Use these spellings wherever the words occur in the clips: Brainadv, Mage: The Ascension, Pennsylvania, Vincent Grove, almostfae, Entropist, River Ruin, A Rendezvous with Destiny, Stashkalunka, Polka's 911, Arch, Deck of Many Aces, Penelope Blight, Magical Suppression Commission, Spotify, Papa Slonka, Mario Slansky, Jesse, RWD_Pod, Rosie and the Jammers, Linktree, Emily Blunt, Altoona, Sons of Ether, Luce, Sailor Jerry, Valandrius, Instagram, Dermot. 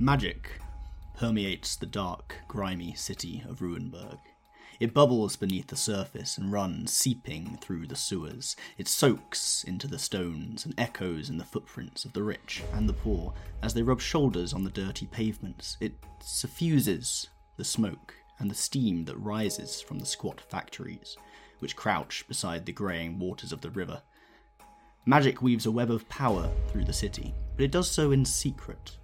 Magic permeates the dark, grimy city of Ruanberg. It bubbles beneath the surface and runs seeping through the sewers. It soaks into the stones and echoes in the footprints of the rich and the poor as they rub shoulders on the dirty pavements. It suffuses the smoke and the steam that rises from the squat factories, which crouch beside the greying waters of the river. Magic weaves a web of power through the city, but it does so in secret.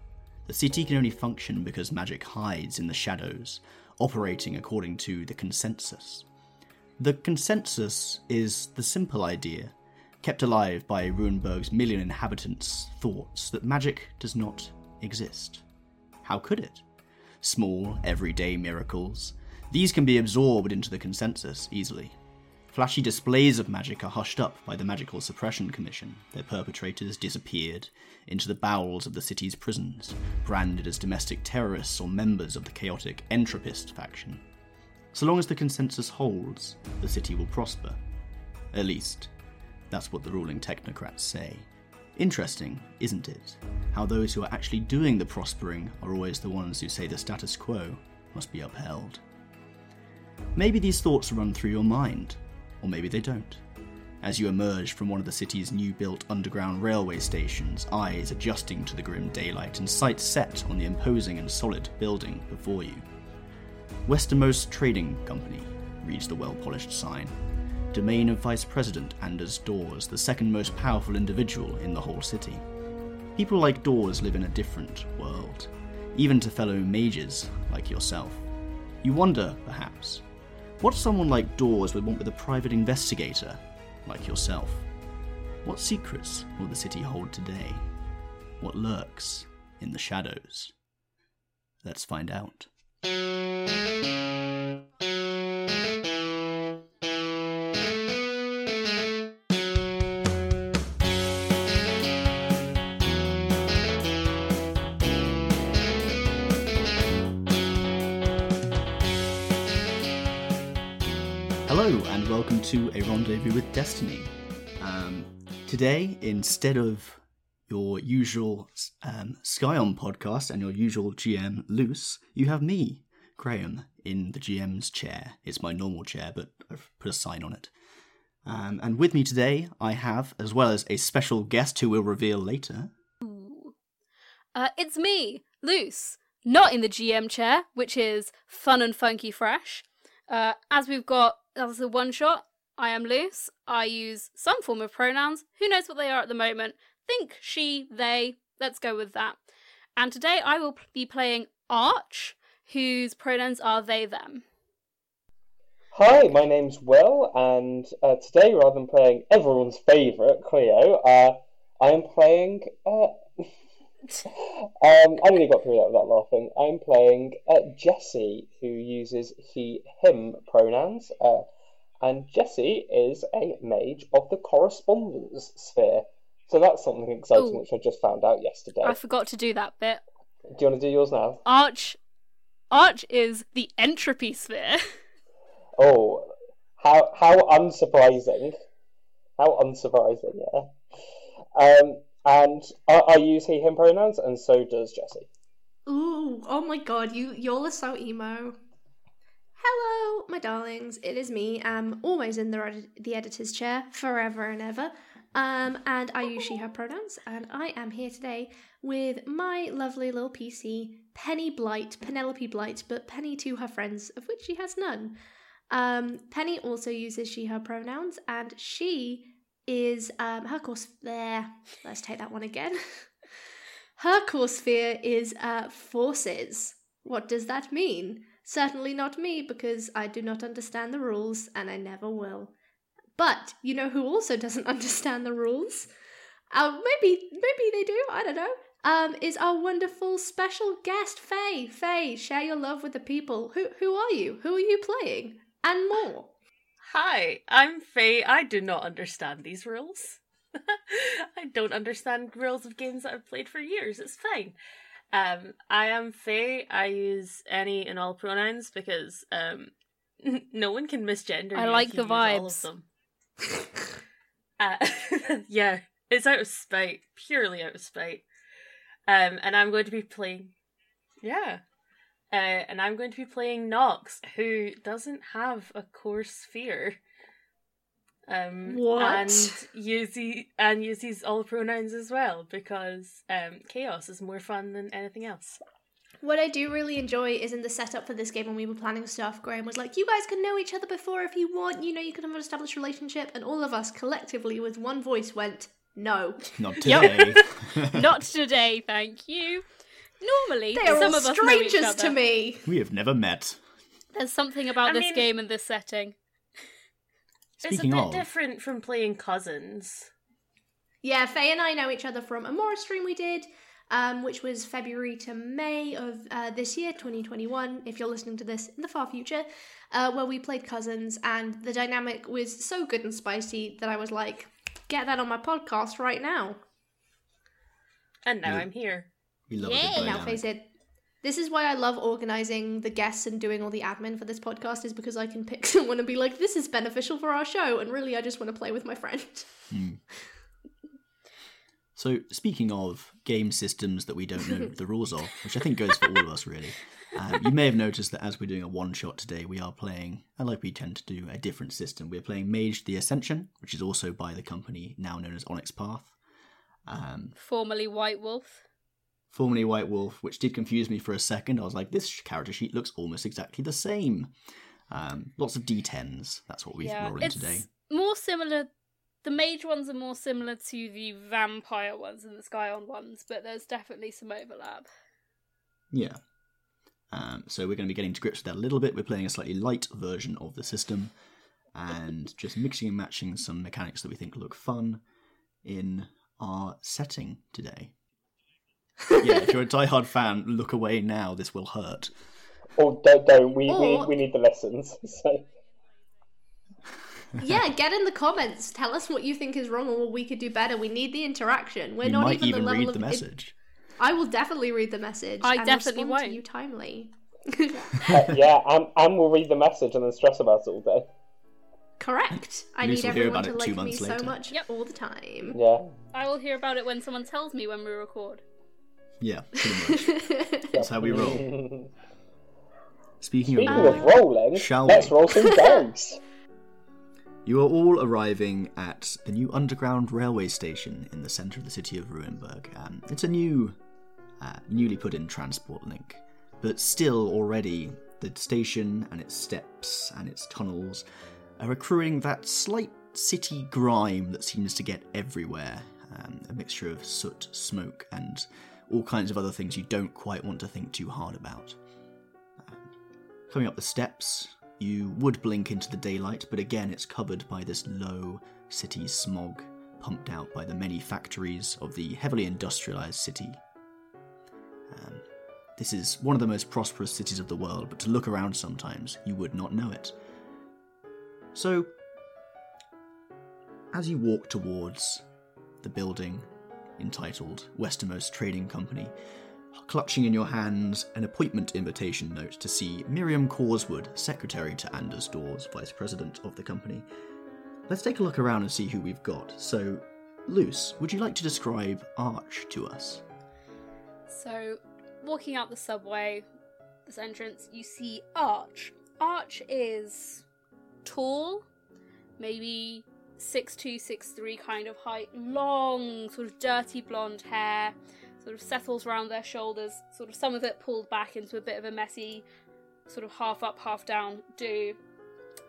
The city can only function because magic hides in the shadows, operating according to the consensus. The consensus is the simple idea, kept alive by Ruanberg's million inhabitants' thoughts, that magic does not exist. How could it? Small, everyday miracles. These can be absorbed into the consensus easily. Flashy displays of magic are hushed up by the Magical Suppression Commission. Their perpetrators disappeared into the bowels of the city's prisons, branded as domestic terrorists or members of the chaotic Entropist faction. So long as the consensus holds, the city will prosper. At least, that's what the ruling technocrats say. Interesting, isn't it? How those who are actually doing the prospering are always the ones who say the status quo must be upheld. Maybe these thoughts run through your mind. Or maybe they don't. As you emerge from one of the city's new-built underground railway stations, eyes adjusting to the grim daylight and sights set on the imposing and solid building before you. Westernmost Trading Company, reads the well-polished sign. Domain of Vice President Anders Dawes, the second most powerful individual in the whole city. People like Dawes live in a different world, even to fellow mages like yourself. You wonder, perhaps, what someone like Dawes would want with a private investigator like yourself. What secrets will the city hold today? What lurks in the shadows? Let's find out. Hello and welcome to A Rendezvous with Destiny. Today, instead of your usual Scion podcast and your usual GM, Luce, you have me, Graham, in the GM's chair. It's my normal chair, but I've put a sign on it. And with me today, I have, as well as a special guest who we'll reveal later. It's me, Luce, not in the GM chair, which is fun and funky fresh. As a one shot, I am Luce. I use some form of pronouns. Who knows what they are at the moment? Think she, they. Let's go with that. And today I will be playing Arch, whose pronouns are they, them. Hi, my name's Will, and today rather than playing everyone's favourite, Cleo, I'm playing... I nearly got through that without laughing. I'm playing Jesse, who uses he, him pronouns. And Jesse is a mage of the Correspondence Sphere. So that's something exciting, which I just found out yesterday. I forgot to do that bit. Do you want to do yours now? Arch is the Entropy Sphere. Oh, how unsurprising. How unsurprising, yeah. And I use he, him pronouns, and so does Jesse. Ooh, oh my god, you're so emo. Hello, my darlings, it is me. I'm always in the editor's chair, forever and ever. And I use she, her pronouns, and I am here today with my lovely little PC, Penelope Blight, but Penny to her friends, of which she has none. Penny also uses she, her pronouns, and she... is her course there? Let's take that one again. Her core sphere is forces. What does that mean? Certainly not me, because I do not understand the rules, and I never will. But you know who also doesn't understand the rules? Maybe they do. I don't know. Is our wonderful special guest Faye? Faye, share your love with the people. Who are you? Who are you playing? And more. Hi, I'm Faye. I do not understand these rules. I don't understand rules of games that I've played for years. It's fine. I am Faye. I use any and all pronouns because no one can misgender. I like the vibes. All of them. Yeah, it's out of spite. Purely out of spite. And I'm going to be playing Yeah. And I'm going to be playing Nox, who doesn't have a core sphere. And uses all pronouns as well, because chaos is more fun than anything else. What I do really enjoy is in the setup for this game when we were planning stuff, Graham was like, you guys can know each other before if you want, you know, you can have an established relationship. And all of us collectively with one voice went, no. Not today. Not today, thank you. Normally, they are some all of us strangers know each other. To me. We have never met. There's something about this game and this setting. Speaking it's a bit different from playing Cousins. Yeah, Faye and I know each other from a Mora stream we did, which was February to May of this year, 2021, if you're listening to this in the far future, where we played Cousins, and the dynamic was so good and spicy that I was like, get that on my podcast right now. And now I'm here. We love it. Now Faye said, this is why I love organising the guests and doing all the admin for this podcast, is because I can pick someone and be like, this is beneficial for our show, and really I just want to play with my friend. Mm. So, speaking of game systems that we don't know the rules of, which I think goes for all of us, really, you may have noticed that as we're doing a one-shot today, we are playing, like we tend to do, a different system. We're playing Mage: The Ascension, which is also by the company now known as Onyx Path. Formerly White Wolf. Formerly White Wolf, which did confuse me for a second. I was like, this character sheet looks almost exactly the same. Lots of D10s. That's what we've rolling today. More similar. The mage ones are more similar to the vampire ones and the Scion ones, but there's definitely some overlap. Yeah. So we're going to be getting to grips with that a little bit. We're playing a slightly light version of the system and just mixing and matching some mechanics that we think look fun in our setting today. Yeah, if you're a diehard fan, look away now. This will hurt. Or don't. We need the lessons. So. Yeah, get in the comments. Tell us what you think is wrong or what we could do better. We need the interaction. We're not even the level read of the message. I will definitely read the message. I definitely won't. To you timely. And we'll read the message and then stress about it all day. Correct. I need everyone to like me later. So much all the time. Yeah. I will hear about it when someone tells me when we record. Yeah, pretty much. That's how we roll. Speaking of rolling, let's roll some dice. You are all arriving at the new underground railway station in the centre of the city of Ruanberg. It's a new, newly put in transport link, but still already the station and its steps and its tunnels are accruing that slight city grime that seems to get everywhere. A mixture of soot, smoke and all kinds of other things you don't quite want to think too hard about. Coming up the steps, you would blink into the daylight, but again it's covered by this low city smog pumped out by the many factories of the heavily industrialised city. This is one of the most prosperous cities of the world, but to look around sometimes, you would not know it. So, as you walk towards the building entitled Westernmost Trading Company, clutching in your hands an appointment invitation note to see Miriam Causewood, secretary to Anders Dawes, vice president of the company. Let's take a look around and see who we've got. So, Luce, would you like to describe Arch to us? So, walking out the subway, this entrance, you see Arch. Arch is tall, maybe 6'2", 6'3" kind of height, long, sort of dirty blonde hair, sort of settles round their shoulders, sort of some of it pulled back into a bit of a messy, sort of half up, half down do.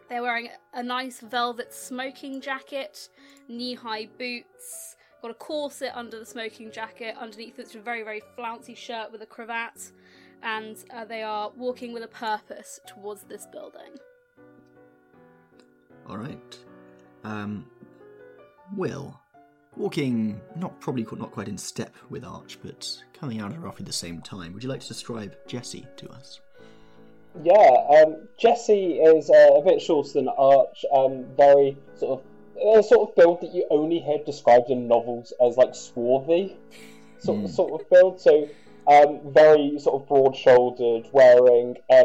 They're wearing a nice velvet smoking jacket, knee-high boots, got a corset under the smoking jacket, underneath it's a very, very flouncy shirt with a cravat, and they are walking with a purpose towards this building. All right. Will, walking not quite in step with Arch, but coming out at roughly the same time, would you like to describe Jesse to us? Yeah, Jesse is a bit shorter than Arch, very sort of build that you only hear described in novels as like swarthy sort of build. So very sort of broad-shouldered, wearing a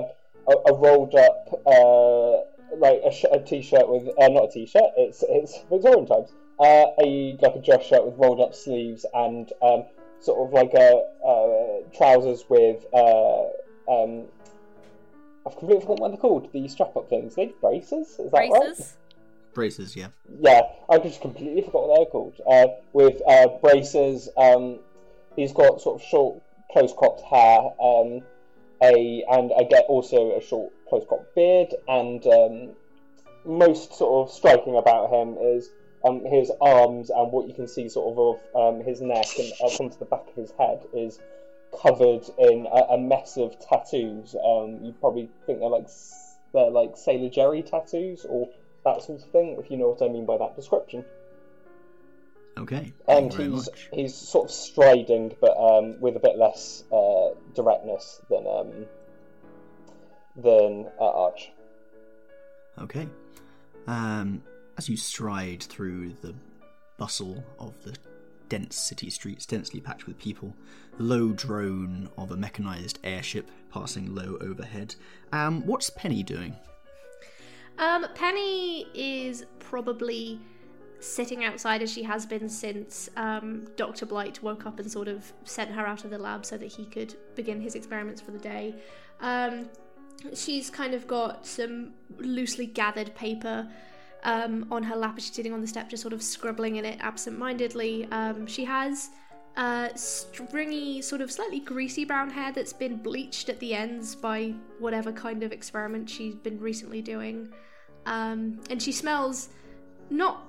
rolled-up. Like a t-shirt with not a t-shirt, it's Victorian times, a dress shirt with rolled up sleeves and sort of like a trousers with I've completely forgotten what they're called. The strap-up things. They braces. Is that braces? Right? Braces, yeah. Yeah, I just completely forgot what they're called. With braces, he's got sort of short, close-cropped hair, and I get also a short, close-cropped beard. And most sort of striking about him is his arms and what you can see sort of his neck and up onto the back of his head is covered in a mess of tattoos. You probably think they're like Sailor Jerry tattoos or that sort of thing, if you know what I mean by that description. Okay. And he's sort of striding, but with a bit less directness than Arch. Okay. As you stride through the bustle of the dense city streets, densely packed with people, the low drone of a mechanised airship passing low overhead. What's Penny doing? Penny is probably sitting outside as she has been since Dr. Blight woke up and sort of sent her out of the lab so that he could begin his experiments for the day. She's kind of got some loosely gathered paper on her lap as she's sitting on the step, just sort of scribbling in it absentmindedly. She has stringy, sort of slightly greasy brown hair that's been bleached at the ends by whatever kind of experiment she's been recently doing. And she smells not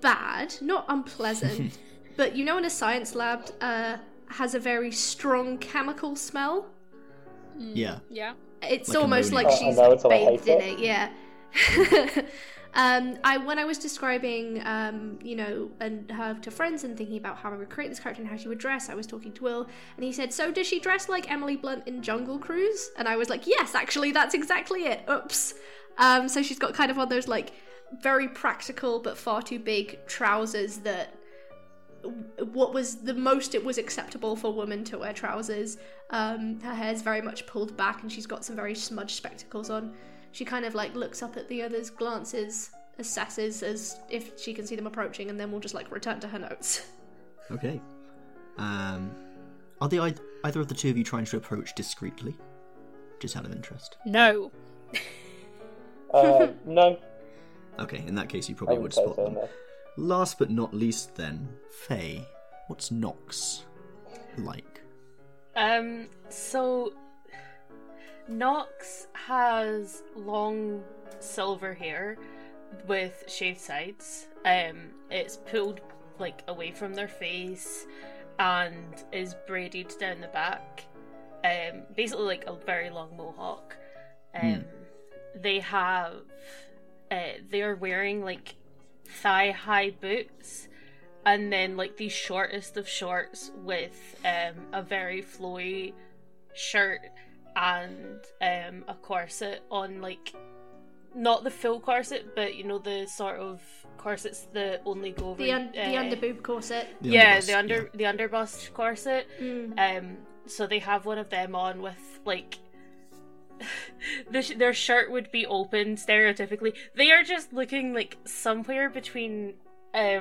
bad, not unpleasant, but you know in a science lab has a very strong chemical smell? Yeah. Yeah. It's like almost like she's bathed in it, yeah. When I was describing, and her to friends and thinking about how I would create this character and how she would dress, I was talking to Will, and he said, "So does she dress like Emily Blunt in Jungle Cruise?" And I was like, "Yes, actually, that's exactly it. Oops." So she's got kind of one of those like very practical but far too big trousers that what was the most it was acceptable for women to wear trousers. Her hair's very much pulled back, and she's got some very smudged spectacles on. She kind of like looks up at the others, glances, assesses as if she can see them approaching, and then we'll just like return to her notes. Okay. Are the either of the two of you trying to approach discreetly? Just out of interest. No. No. Okay, in that case you probably would spot them. No. Last but not least then, Faye, what's Nox like? So Nox has long silver hair with shaved sides. It's pulled like away from their face and is braided down the back. Basically like a very long mohawk. They're wearing like thigh-high boots and then like the shortest of shorts with a very flowy shirt and a corset on, like, not the full corset, but, you know, the sort of corsets that only go over... The underboob corset. The underbust corset. Mm. So they have one of them on with, like... their shirt would be open, stereotypically. They are just looking, like, somewhere between a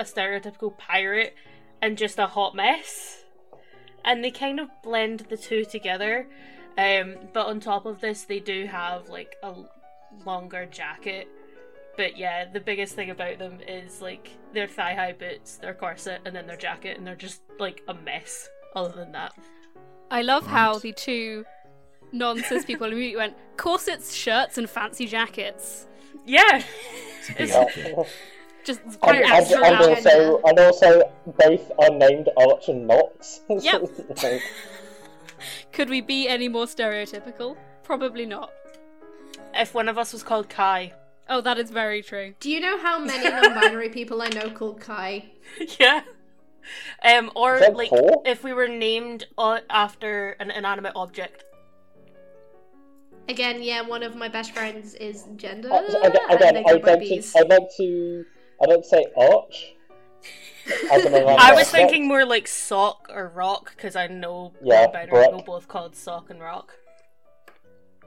stereotypical pirate and just a hot mess. And they kind of blend the two together. But on top of this, they do have, like, a longer jacket. But yeah, the biggest thing about them is, like, their thigh-high boots, their corset, and then their jacket, and they're just, like, a mess other than that. I love how the two nonsense people immediately went, corsets, shirts, and fancy jackets. Yeah! Just and also both are named Arch and Nox. Yep. Could we be any more stereotypical? Probably not. If one of us was called Kai. Oh, that is very true. Do you know how many non-binary people I know called Kai? Yeah. Or like four? If we were named after an inanimate object. Again, yeah, one of my best friends is gender. I'd like to say Arch. I was thinking more like Sock or Rock, because I know we're both called Sock and Rock.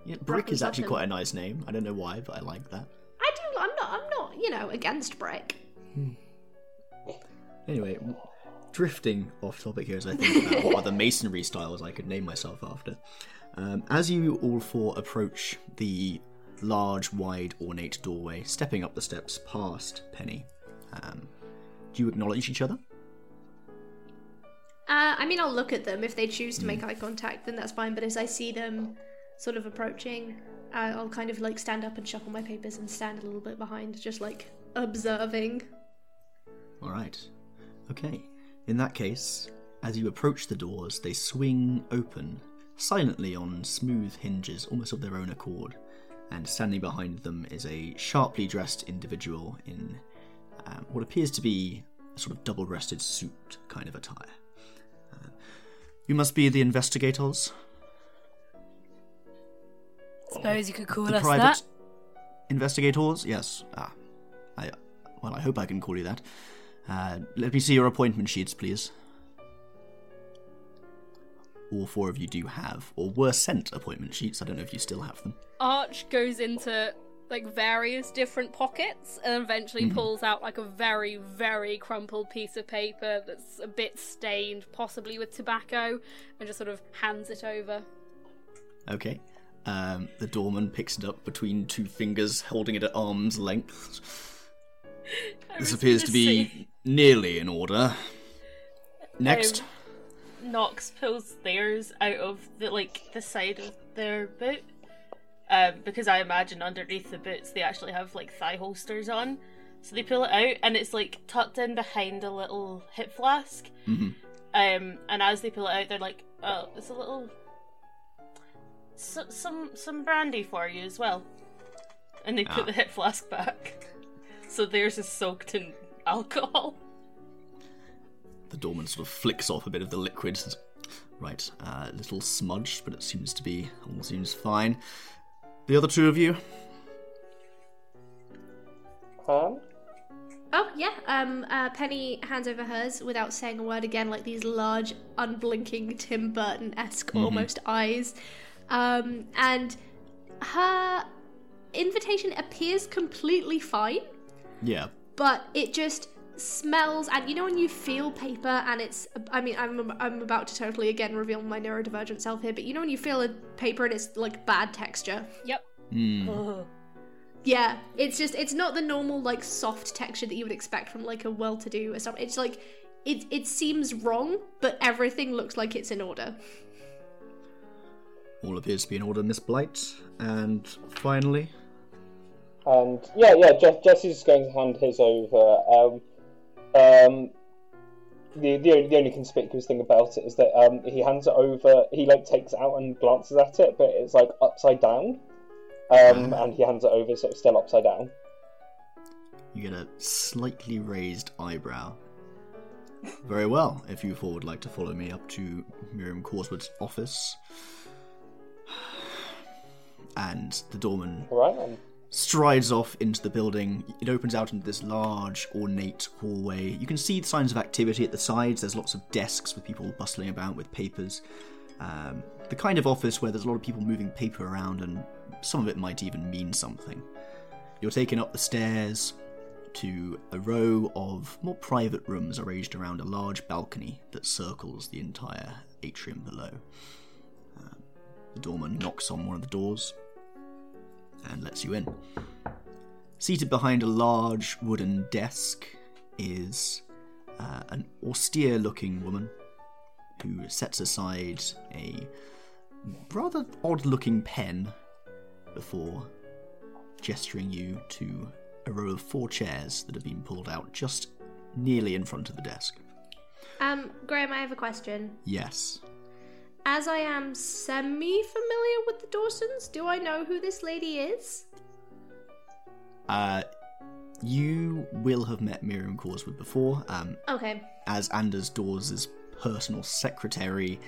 Yeah, Brick is actually quite a nice name. I don't know why, but I like that. I do. I'm not against Brick. Anyway, drifting off topic here as I think about what other masonry styles I could name myself after. As you all four approach the large, wide, ornate doorway, stepping up the steps past Penny, do you acknowledge each other? I mean, I'll look at them. If they choose to make eye contact, then that's fine. But as I see them sort of approaching, I'll kind of like stand up and shuffle my papers and stand a little bit behind, just like observing. All right. Okay. In that case, as you approach the doors, they swing open silently on smooth hinges, almost of their own accord, and standing behind them is a sharply dressed individual in what appears to be a sort of double-breasted suit kind of attire. You must be the investigators. Suppose you could call us that. Investigators, yes. I hope I can call you that. Let me see your appointment sheets, please. All four of you do have, or were sent, appointment sheets. I don't know if you still have them. Arch goes into like various different pockets and eventually pulls out like a very, very crumpled piece of paper that's a bit stained, possibly with tobacco, and just sort of hands it over. Okay. The doorman picks it up between two fingers, holding it at arm's length. This appears to be nearly in order. Next. Nox pulls theirs out of the side of their boot, because I imagine underneath the boots they actually have like thigh holsters on. So they pull it out, and it's like tucked in behind a little hip flask. Mm-hmm. And as they pull it out, they're like, "Oh, it's a little some brandy for you as well." And they put the hip flask back. So theirs is soaked in alcohol. The doorman sort of flicks off a bit of the liquid. Right, a little smudged, but it seems to be, all seems fine. The other two of you? Penny hands over hers without saying a word again, like these large, unblinking Tim Burton-esque almost eyes. And her invitation appears completely fine. Yeah. But it just smells, and you know when you feel paper and it's, I mean, I'm about to totally again reveal my neurodivergent self here, but you know when you feel a paper and it's like bad texture? Yep. Oh. Yeah, it's just, it's not the normal like soft texture that you would expect from like a well-to-do or something. It's like, it seems wrong, but everything looks like it's in order. All appears to be in order, Miss Blight. And finally... Jesse's going to hand his over. The only conspicuous thing about it is that he hands it over, he like takes it out and glances at it, but it's like upside down, and he hands it over so it's still upside down. You get a slightly raised eyebrow. Very well, if you four would like to follow me up to Miriam Causewood's office. And the doorman... All right, strides off into the building. It opens out into this large, ornate hallway. You can see the signs of activity at the sides. There's lots of desks with people bustling about with papers. The kind of office where there's a lot of people moving paper around, and some of it might even mean something. You're taken up the stairs to a row of more private rooms arranged around a large balcony that circles the entire atrium below. The doorman knocks on one of the doors and lets you in. Seated behind a large wooden desk is an austere-looking woman who sets aside a rather odd-looking pen before gesturing you to a row of four chairs that have been pulled out just nearly in front of the desk. Graham, I have a question. Yes. As I am semi-familiar with the Dawsons, do I know who this lady is? You will have met Miriam Causewood before. Okay. As Anders Dawes' personal secretary,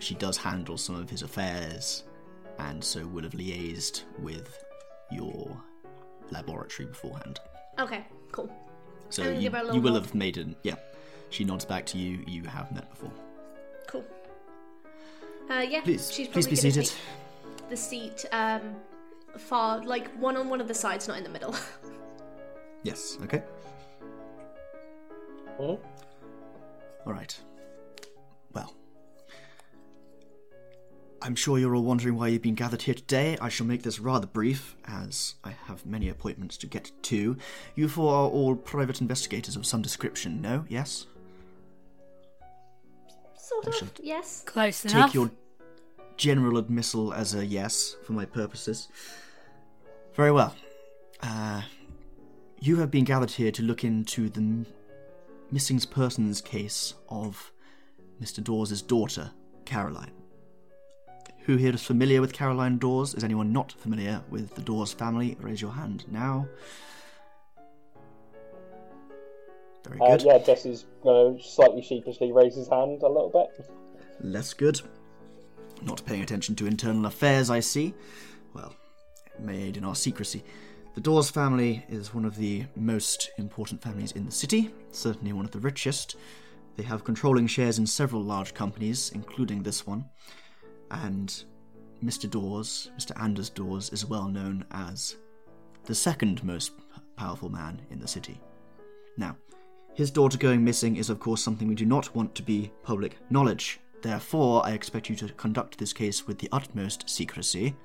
she does handle some of his affairs, and so would have liaised with your laboratory beforehand. Okay, cool. So you will have made an... Yeah. She nods back to you. You have met before. Cool. Please, she's probably going to take the seat far, like one on one of the sides, not in the middle. Yes, okay. All right. Well, I'm sure you're all wondering why you've been gathered here today. I shall make this rather brief, as I have many appointments to get to. You four are all private investigators of some description, no? Yes? Sort of, yes. Close enough. Take your general admissal as a yes, for my purposes. Very well. You have been gathered here to look into the missing persons case of Mr. Dawes' daughter, Caroline. Who here is familiar with Caroline Dawes? Is anyone not familiar with the Dawes family? Raise your hand now. Very good. Yeah, Jesse's going to slightly sheepishly raise his hand a little bit. Less good. Not paying attention to internal affairs, I see. Well, it may aid in our secrecy. The Dawes family is one of the most important families in the city, certainly one of the richest. They have controlling shares in several large companies, including this one. And Mr. Dawes, Mr. Anders Dawes, is well known as the second most powerful man in the city. Now, his daughter going missing is of course something we do not want to be public knowledge. Therefore, I expect you to conduct this case with the utmost secrecy.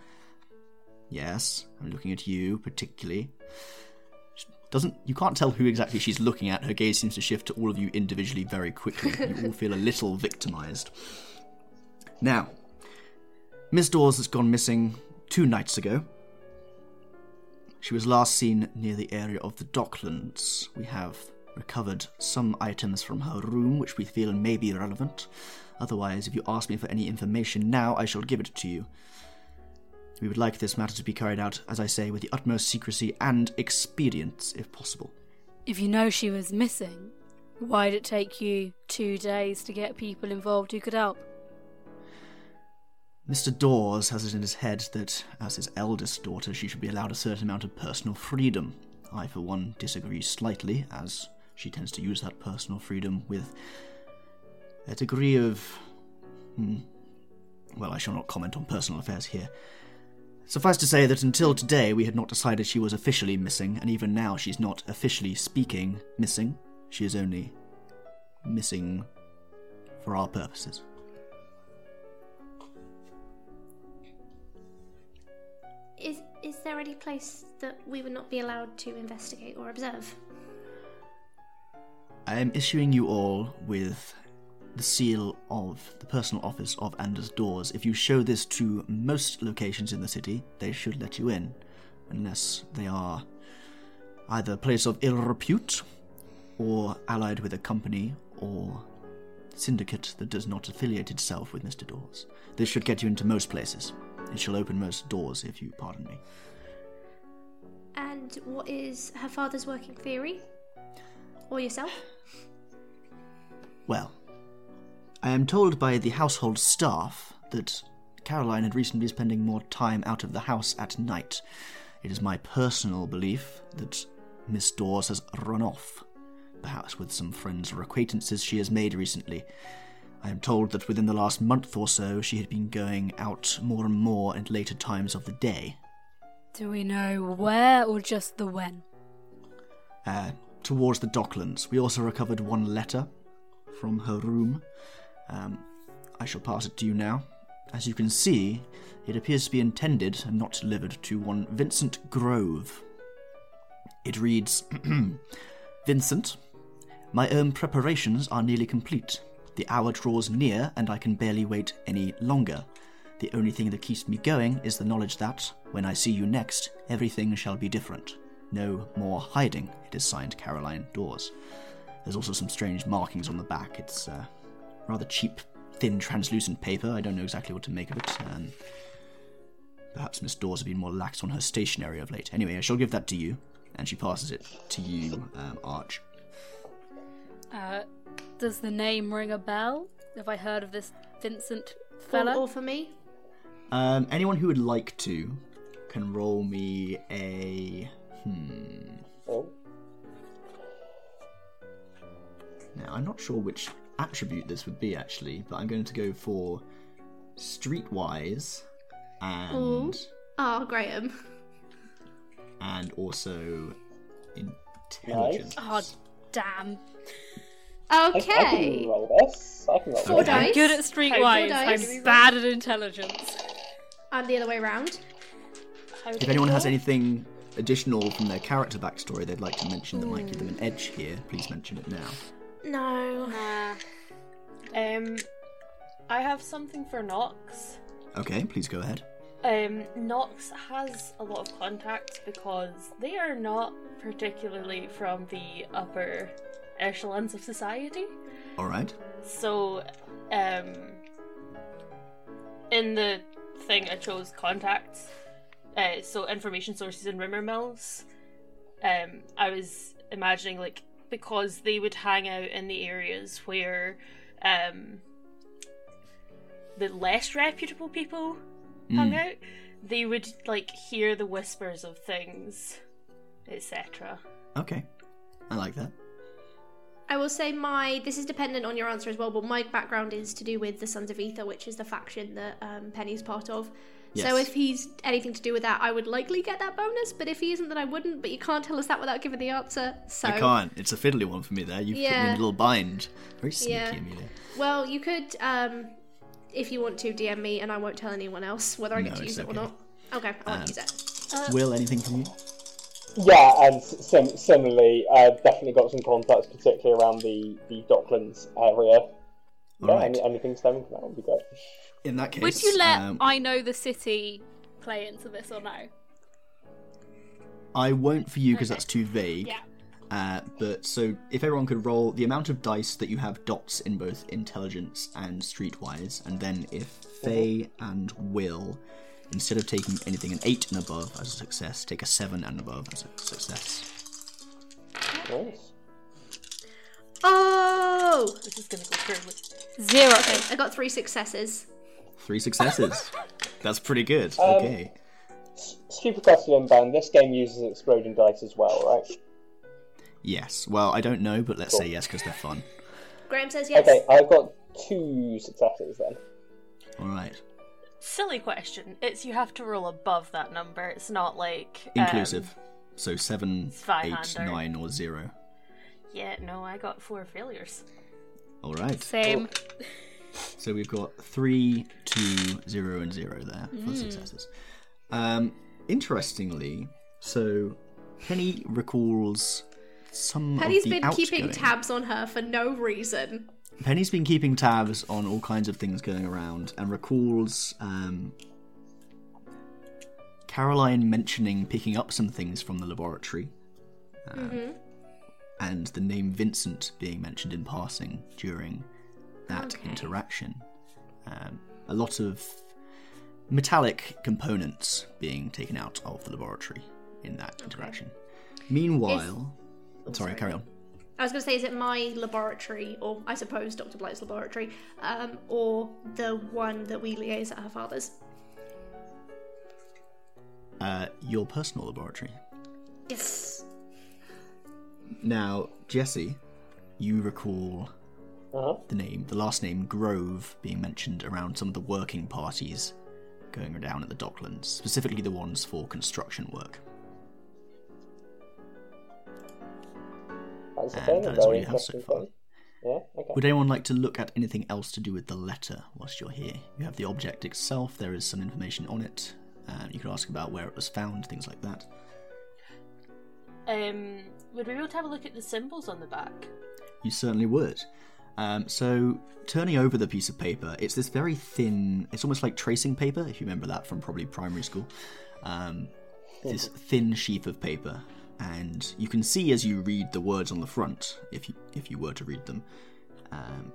Yes, I'm looking at you particularly. You can't tell who exactly she's looking at. Her gaze seems to shift to all of you individually very quickly. You all feel a little victimised. Now, Miss Dawes has gone missing 2 nights ago. She was last seen near the area of the Docklands. We have recovered some items from her room which we feel may be relevant. Otherwise, if you ask me for any information now, I shall give it to you. We would like this matter to be carried out, as I say, with the utmost secrecy and expedience, if possible. If you know she was missing, why'd it take you 2 days to get people involved who could help? Mr. Dawes has it in his head that, as his eldest daughter, she should be allowed a certain amount of personal freedom. I, for one, disagree slightly, as she tends to use that personal freedom with a degree of... Well, I shall not comment on personal affairs here. Suffice to say that until today we had not decided she was officially missing, and even now she's not officially speaking missing. She is only missing for our purposes. Is there any place that we would not be allowed to investigate or observe? I am issuing you all with the seal of the personal office of Anders Dawes. If you show this to most locations in the city, they should let you in, unless they are either a place of ill repute, or allied with a company, or syndicate that does not affiliate itself with Mr. Dawes. This should get you into most places. It shall open most doors, if you pardon me. And what is her father's working theory? Or yourself? Well, I am told by the household staff that Caroline had recently been spending more time out of the house at night. It is my personal belief that Miss Dawes has run off, perhaps with some friends or acquaintances she has made recently. I am told that within the last month or so, she had been going out more and more at later times of the day. Do we know where or just the when? Towards the Docklands. We also recovered 1 letter from her room. I shall pass it to you now. As you can see, it appears to be intended and not delivered to one Vincent Grove. It reads, Vincent, my own preparations are nearly complete. The hour draws near, and I can barely wait any longer. The only thing that keeps me going is the knowledge that, when I see you next, everything shall be different. No more hiding, it is signed Caroline Dawes. There's also some strange markings on the back. It's rather cheap, thin, translucent paper. I don't know exactly what to make of it. Perhaps Miss Dawes has been more lax on her stationery of late. Anyway, I shall give that to you, and she passes it to you, Arch. Does the name ring a bell? Have I heard of this Vincent fella? Or for me? Anyone who would like to can roll me a... Oh. Now, I'm not sure which attribute this would be, actually, but I'm going to go for streetwise and... Oh, Graham. And also intelligence. Nice. Oh, damn. Okay. I can roll this. Four dice. I'm good at streetwise. I'm bad at intelligence. And the other way around. If anyone has anything additional from their character backstory they'd like to mention that might give them an edge here, please mention it now. No. I have something for Nox. Okay, please go ahead. Nox has a lot of contacts because they are not particularly from the upper echelons of society. Alright. So, in the thing I chose contacts, so information sources and rumour mills, I was imagining, like, because they would hang out in the areas where the less reputable people hung out, they would, like, hear the whispers of things, etc. Okay. I like that. I will say this is dependent on your answer as well, but my background is to do with the Sons of Ether, which is the faction that Penny's part of. Yes. So if he's anything to do with that, I would likely get that bonus, but if he isn't, then I wouldn't. But you can't tell us that without giving the answer, so... I can't. It's a fiddly one for me there. You've put me in a little bind. Very sneaky, Amelia. Well, you could, if you want to, DM me, and I won't tell anyone else whether I get to use it or not. Okay, I won't use it. Will, anything from you? Yeah, and similarly, I've definitely got some contacts, particularly around the Docklands area. All right. Anything stemming from that would be great. In that case... Would you let I Know the City play into this or no? I won't for you, because that's too vague. Yeah. But so if everyone could roll the amount of dice that you have dots in both intelligence and streetwise, and then if Faye and Will... Instead of taking anything an 8 and above as a success, take a 7 and above as a success. Nice. Oh! This is going to go through. 0. Okay, I got 3 successes. 3 successes? That's pretty good. Okay. Stupid question inbound. This game uses exploding dice as well, right? Yes. Well, I don't know, but let's say yes because they're fun. Graham says yes. Okay, I've got 2 successes then. All right. Silly question. It's you have to roll above that number. It's not like... Inclusive. So 7, 8, 9 or 0. Yeah, no, I got 4 failures. Alright. Same. Oh. So we've got 3, 2, 0 and 0 there for successes. Interestingly, so Penny recalls some Penny's of the outgoing... Penny's been keeping tabs on her for no reason. Penny's been keeping tabs on all kinds of things going around and recalls Caroline mentioning picking up some things from the laboratory and the name Vincent being mentioned in passing during that interaction. A lot of metallic components being taken out of the laboratory in that interaction. Meanwhile... Sorry, carry on. I was going to say, is it my laboratory, or I suppose Dr. Blight's laboratory, or the one that we liaise at her father's? Your personal laboratory. Yes. Now, Jesse, you recall the last name Grove being mentioned around some of the working parties going down at the Docklands, specifically the ones for construction work. And that is what you have so far. Yeah, okay. Would anyone like to look at anything else to do with the letter whilst you're here? You have the object itself, there is some information on it. You can ask about where it was found, things like that. Would we be able to have a look at the symbols on the back? You certainly would. So, turning over the piece of paper, it's this very thin... It's almost like tracing paper, if you remember that from probably primary school. This thin sheaf of paper. And you can see as you read the words on the front, if you were to read them,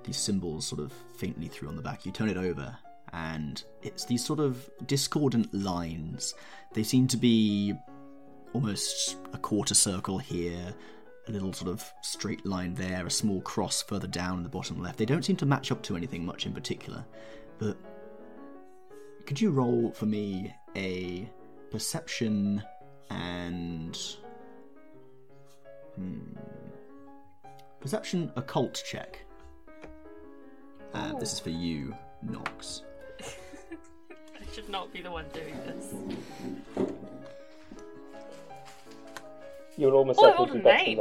these symbols sort of faintly through on the back. You turn it over, and it's these sort of discordant lines. They seem to be almost a quarter circle here, a little sort of straight line there, a small cross further down in the bottom left. They don't seem to match up to anything much in particular. But could you roll for me a perception and... Perception occult check. This is for you, Nox. I should not be the one doing this. You're almost... I rolled a 9.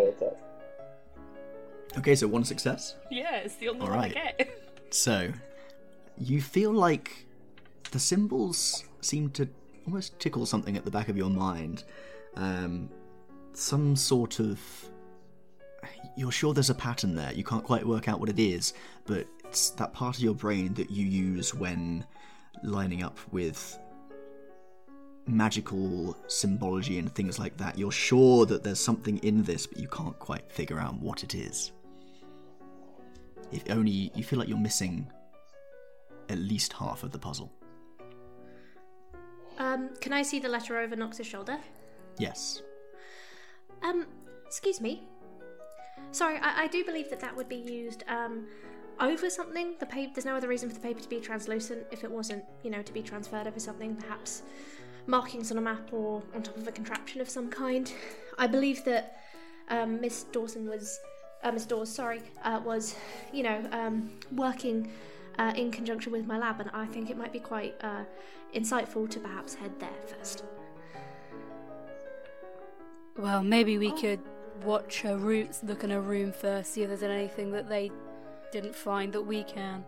Okay, so one success? Yeah, it's the only one I get. So, you feel like the symbols seem to almost tickle something at the back of your mind. Some sort of... You're sure there's a pattern there. You can't quite work out what it is, but it's that part of your brain that you use when lining up with magical symbology and things like that. You're sure that there's something in this, but you can't quite figure out what it is. If only you feel like you're missing at least half of the puzzle. Can I see the letter over Nox's shoulder? Yes. Excuse me. Sorry, I do believe that would be used over something. The paper, there's no other reason for the paper to be translucent if it wasn't, to be transferred over something, perhaps markings on a map or on top of a contraption of some kind. I believe that Miss Dawes was, working in conjunction with my lab, and I think it might be quite insightful to perhaps head there first. Well, maybe we could watch her roots, look in her room first, see if there's anything that they didn't find that we can.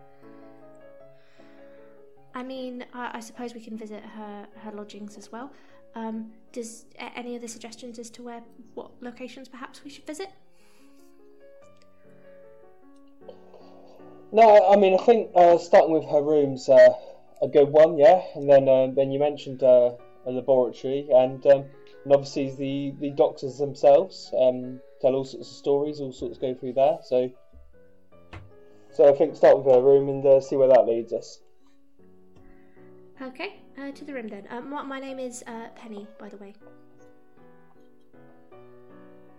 I mean, I suppose we can visit her lodgings as well. Does any other suggestions as to what locations perhaps we should visit? No, I mean, I think starting with her room's a good one, yeah. And then you mentioned a laboratory, and obviously the doctors themselves tell all sorts of stories, all sorts go through there. So I think start with her room and see where that leads us. Okay, to the room then. My name is Penny, by the way.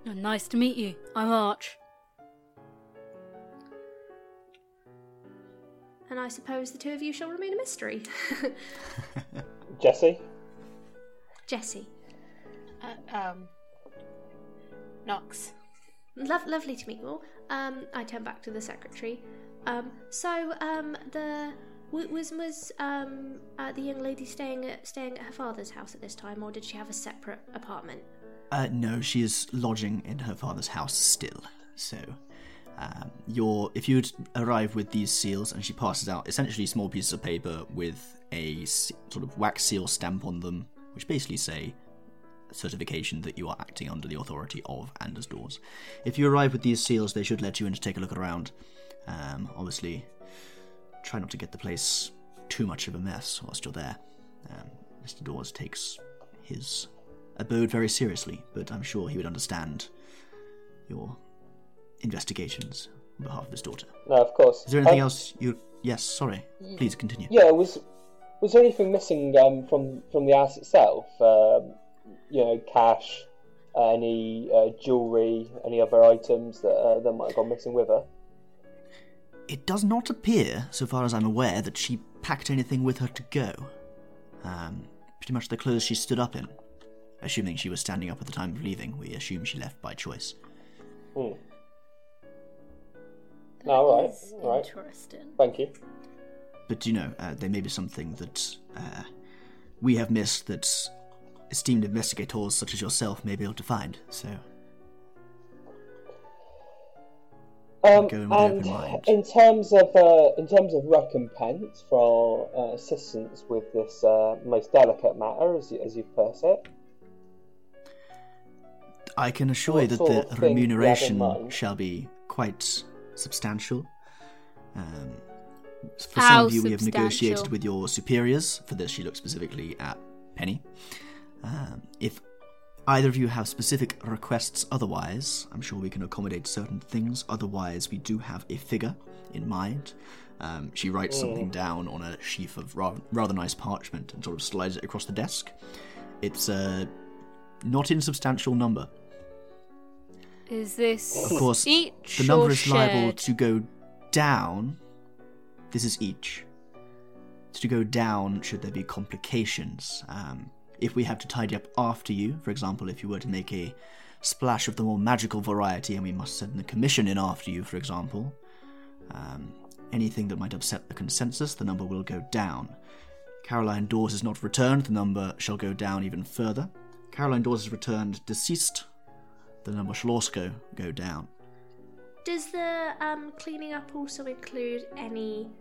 Oh, nice to meet you. I'm Arch. And I suppose the two of you shall remain a mystery. Jesse. Nox. Lovely to meet you all. I turn back to the secretary. The young lady staying at her father's house at this time, or did she have a separate apartment? No, she is lodging in her father's house still. So, if you would arrive with these seals, and she passes out essentially small pieces of paper with a sort of wax seal stamp on them, which basically say certification that you are acting under the authority of Anders Dawes. If you arrive with these seals, they should let you in to take a look around. Obviously, try not to get the place too much of a mess whilst you're there. Mr. Dawes takes his abode very seriously, but I'm sure he would understand your investigations on behalf of his daughter. No, of course. Is there anything else you... Yes, sorry. Please continue. Yeah, was there anything missing from the house itself? Cash, any jewellery, any other items that might have gone missing with her? It does not appear, so far as I'm aware, that she packed anything with her to go. Pretty much the clothes she stood up in. Assuming she was standing up at the time of leaving, we assume she left by choice. All right. Interesting. Thank you. But, there may be something that we have missed that esteemed investigators such as yourself may be able to find, so... In terms of recompense for our assistance with this most delicate matter, as you put it, I can assure you that the remuneration shall be quite substantial. For some of you, we have negotiated with your superiors. For this, she looks specifically at Penny. If either of you have specific requests otherwise, I'm sure we can accommodate certain things. Otherwise, we do have a figure in mind. She writes something down on a sheaf of rather nice parchment and sort of slides it across the desk. It's a not insubstantial number. Is this Of course, each the number is shared? Liable to go down. This is each. To go down should there be complications. If we have to tidy up after you, for example, if you were to make a splash of the more magical variety and we must send the commission in after you, for example, anything that might upset the consensus, the number will go down. Caroline Dawes has not returned, the number shall go down even further. Caroline Dawes has returned deceased, the number shall also go down. Does the cleaning up also include anything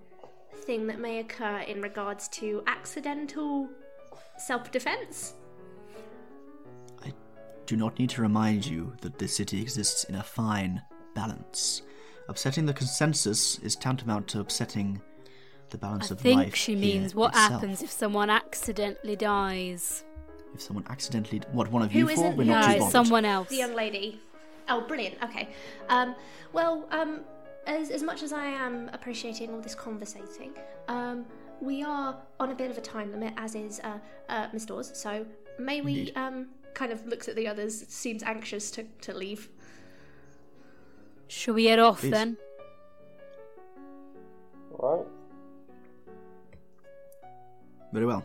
that may occur in regards to accidental self-defense? I do not need to remind you that this city exists in a fine balance. Upsetting the consensus is tantamount to upsetting the balance of life. I think she means what happens if someone accidentally dies. If someone accidentally... What, one of you four? We're not too bothered. Someone else. The young lady. Oh, brilliant. Okay. As much as I am appreciating all this conversating, we are on a bit of a time limit, as is Miss Dawes, so may we kind of looks at the others, seems anxious to leave. Shall we head off, then? All right. Very well.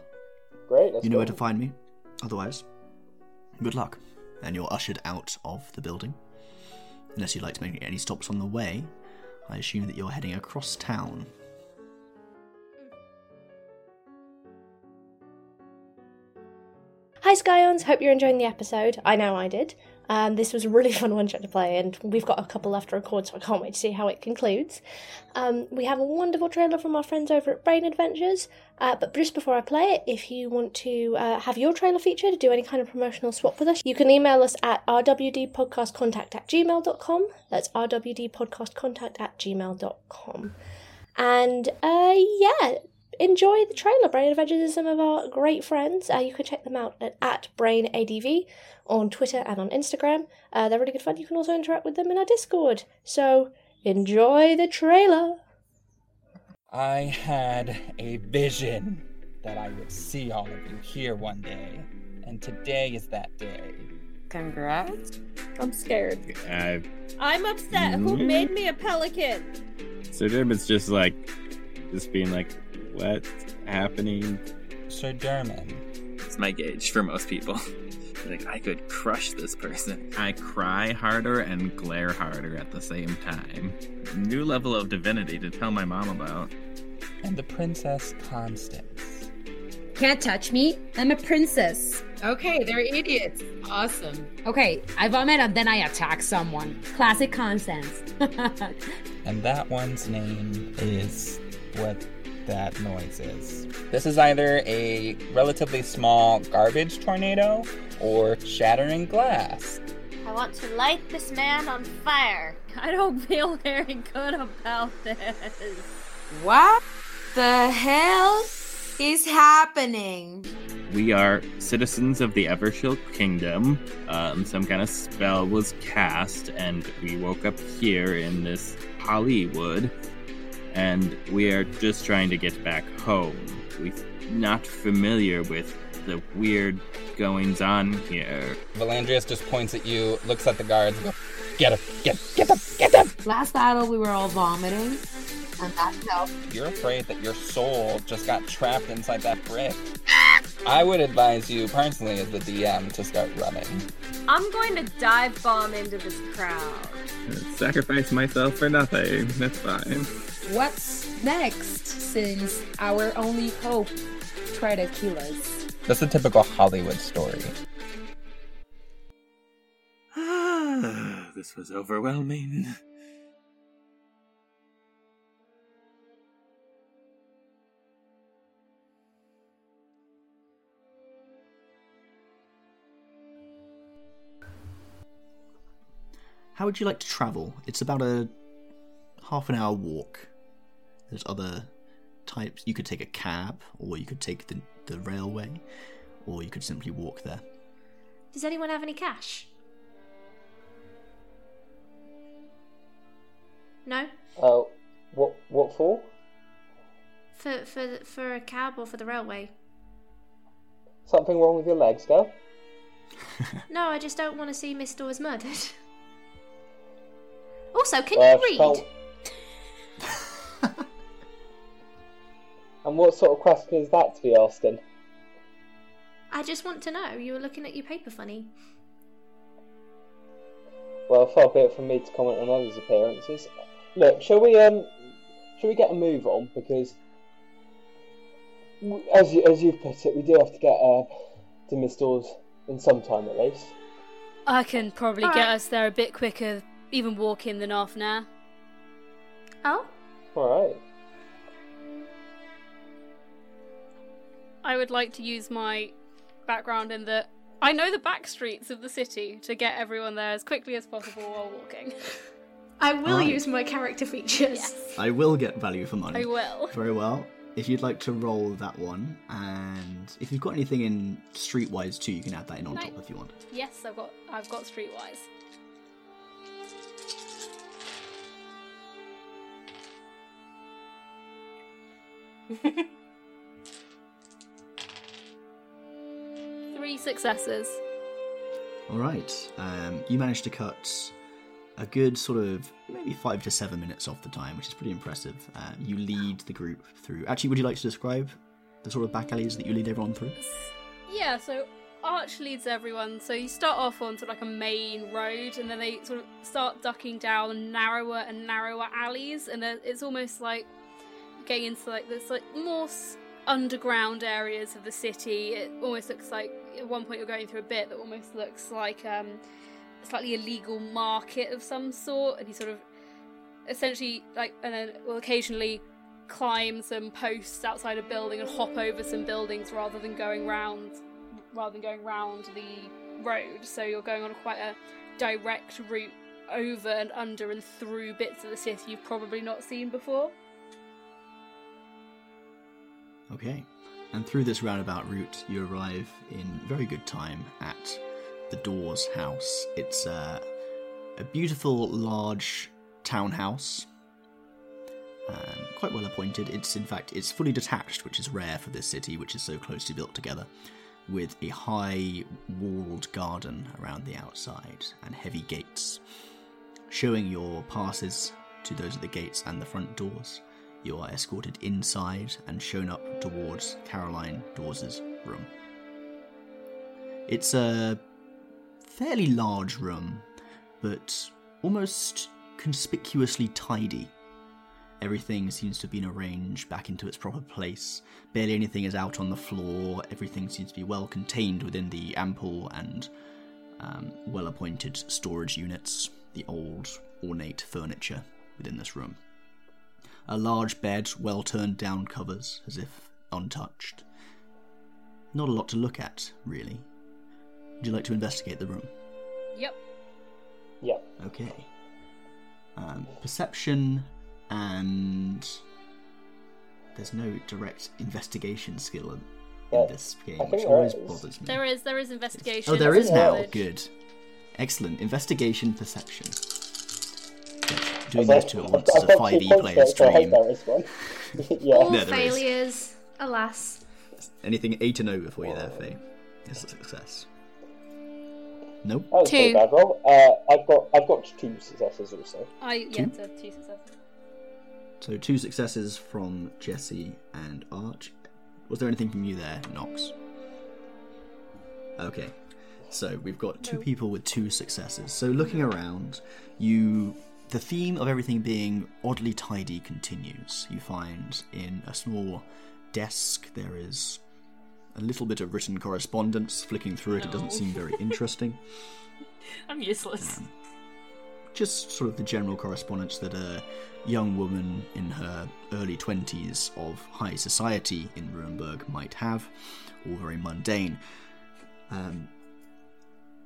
Great, you know where to find me. Otherwise, good luck. And you're ushered out of the building. Unless you'd like to make any stops on the way, I assume that you're heading across town. Hi, Scions. Hope you're enjoying the episode. I know I did. This was a really fun one-shot to play, and we've got a couple left to record, so I can't wait to see how it concludes. We have a wonderful trailer from our friends over at Brain Adventures, but just before I play it, if you want to have your trailer featured, do any kind of promotional swap with us, you can email us at rwdpodcastcontact@gmail.com. That's rwdpodcastcontact@gmail.com. And, enjoy the trailer. Brain Adventures is some of our great friends. You can check them out at BrainADV on Twitter and on Instagram. They're really good fun. You can also interact with them in our Discord. So enjoy the trailer. I had a vision that I would see all of you here one day, and today is that day. Congrats. I'm scared. I'm upset. Mm-hmm. Who made me a pelican? Sir Dermot's just being like, what's happening? Sir Dermot. It's my gauge for most people. I could crush this person. I cry harder and glare harder at the same time. New level of divinity to tell my mom about. And the Princess Constance. Can't touch me. I'm a princess. Okay, they're idiots. Awesome. Okay, I vomit and then I attack someone. Classic Constance. And that one's name is what that noise is. This is either a relatively small garbage tornado or shattering glass. I want to light this man on fire. I don't feel very good about this. What the hell is happening? We are citizens of the Evershield Kingdom. Some kind of spell was cast and we woke up here in this Hollywood. And we are just trying to get back home. We're not familiar with the weird goings on here. Valandrius just points at you, looks at the guards, and goes, Get them! Last battle, we were all vomiting, and that helped. You're afraid that your soul just got trapped inside that brick. I would advise you, personally, as the DM, to start running. I'm going to dive bomb into this crowd. Sacrifice myself for nothing. That's fine. What's next, since our only hope try to kill us? That's a typical Hollywood story. This was overwhelming. How would you like to travel? It's about a half an hour walk. There's other types. You could take a cab, or you could take the railway, or you could simply walk there. Does anyone have any cash? No? Oh, what for? For a cab or for the railway. Something wrong with your legs, girl? No, I just don't want to see Miss Dawes murdered. Also, can you read? And what sort of question is that to be asked in? I just want to know. You were looking at your paper funny. Well, far be it from me to comment on others' appearances. Look, shall we get a move on? Because, as you've put it, we do have to get to Miss Dawes in some time at least. I can probably get us there a bit quicker even walk in than half an hour. Oh? Alright. I would like to use my background in that I know the back streets of the city to get everyone there as quickly as possible while walking. I will use my character features. Yes. I will get value for money. I will. Very well. If you'd like to roll that one, and if you've got anything in Streetwise too, you can add that in on top if you want. Yes, I've got Streetwise. Three successes. All right. You managed to cut a good sort of maybe 5 to 7 minutes off the time, which is pretty impressive. You lead the group through. Actually, would you like to describe the sort of back alleys that you lead everyone through? Yeah, so Arch leads everyone. So you start off on sort of like a main road, and then they sort of start ducking down narrower and narrower alleys, and it's almost like getting into like this like more underground areas of the city. It almost looks like at one point you're going through a bit that almost looks like slightly illegal market of some sort, and you sort of essentially like and then will occasionally climb some posts outside a building and hop over some buildings rather than going round the road. So you're going on quite a direct route over and under and through bits of the city you've probably not seen before. Okay, and through this roundabout route you arrive in very good time at the Dawes house. It's a beautiful large townhouse, quite well appointed. It's fully detached, which is rare for this city, which is so closely built together, with a high walled garden around the outside and heavy gates. Showing your passes to those at the gates and the front doors, you are escorted inside and shown up towards Caroline Dawes' room. It's a fairly large room, but almost conspicuously tidy. Everything seems to have been arranged back into its proper place. Barely anything is out on the floor. Everything seems to be well contained within the ample and well-appointed storage units, the old ornate furniture within this room. A large bed, well turned down covers, as if untouched. Not a lot to look at, really. Would you like to investigate the room? Yep. Okay. Perception and... There's no direct investigation skill in this game, which always bothers me. There is investigation. Oh, there is now. Good. Excellent. Investigation, perception. Doing those two at once is a 5e player's dream. Yeah. All no, failures, is. Alas. Anything 8 and over for you there, Faye? It's a success. Nope. Oh, two. Bad roll. I've got two successes also. Two successes. So two successes from Jesse and Arch. Was there anything from you there, Nox? Okay. So we've got two people with two successes. So looking around, the theme of everything being oddly tidy continues. You find in a small desk there is a little bit of written correspondence. Flicking through it doesn't seem very interesting. I'm useless. Just sort of the general correspondence that a young woman in her early 20s of high society in Ruanberg might have, all very mundane.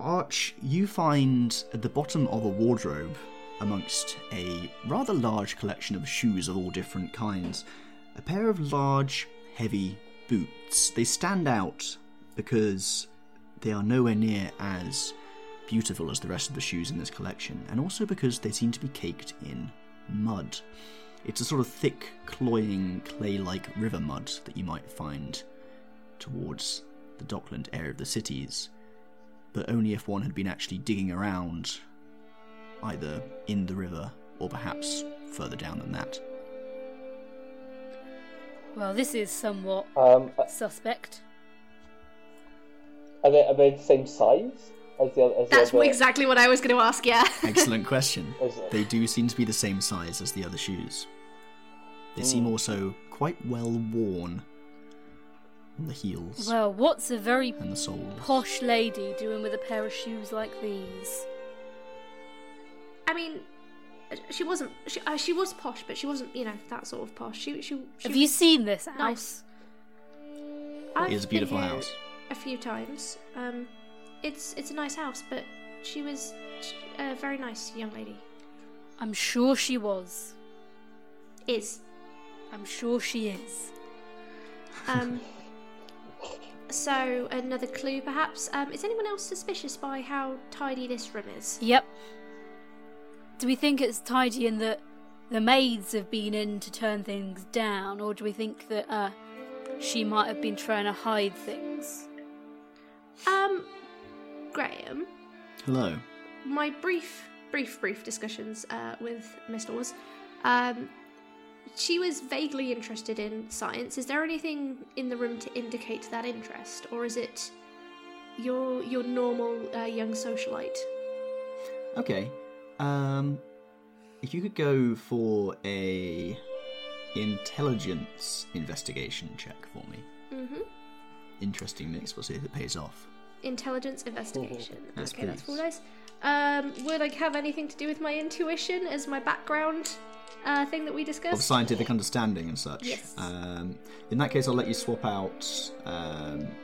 Arch, you find at the bottom of a wardrobe, amongst a rather large collection of shoes of all different kinds, a pair of large, heavy boots. They stand out because they are nowhere near as beautiful as the rest of the shoes in this collection, and also because they seem to be caked in mud. It's a sort of thick, cloying, clay-like river mud that you might find towards the Dockland area of the cities, but only if one had been actually digging around either in the river, or perhaps further down than that. Well, this is somewhat suspect. Are they the same size as the other? That's exactly what I was going to ask, yeah. Excellent question. They do seem to be the same size as the other shoes. They seem also quite well worn on the heels. Well, what's a very posh lady doing with a pair of shoes like these? I mean, she wasn't. She was posh, but she wasn't, you know, that sort of posh. Have you seen this house? It's a beautiful house. A few times. It's a nice house, but she was a very nice young lady. I'm sure she was. I'm sure she is. So, another clue, perhaps. Is anyone else suspicious by how tidy this room is? Yep. Do we think it's tidy in that the maids have been in to turn things down, or do we think that she might have been trying to hide things? Graham. Hello. My brief discussions with Miss Dawes. She was vaguely interested in science. Is there anything in the room to indicate that interest, or is it your normal young socialite? Okay. If you could go for a intelligence investigation check for me. Mm-hmm. Interesting mix. We'll see if it pays off. Intelligence investigation. Oh, yes, okay, please. That's 4 dice. Would I have anything to do with my intuition as my background? Thing that we discussed? Of scientific understanding and such. Yes. In that case, I'll let you swap out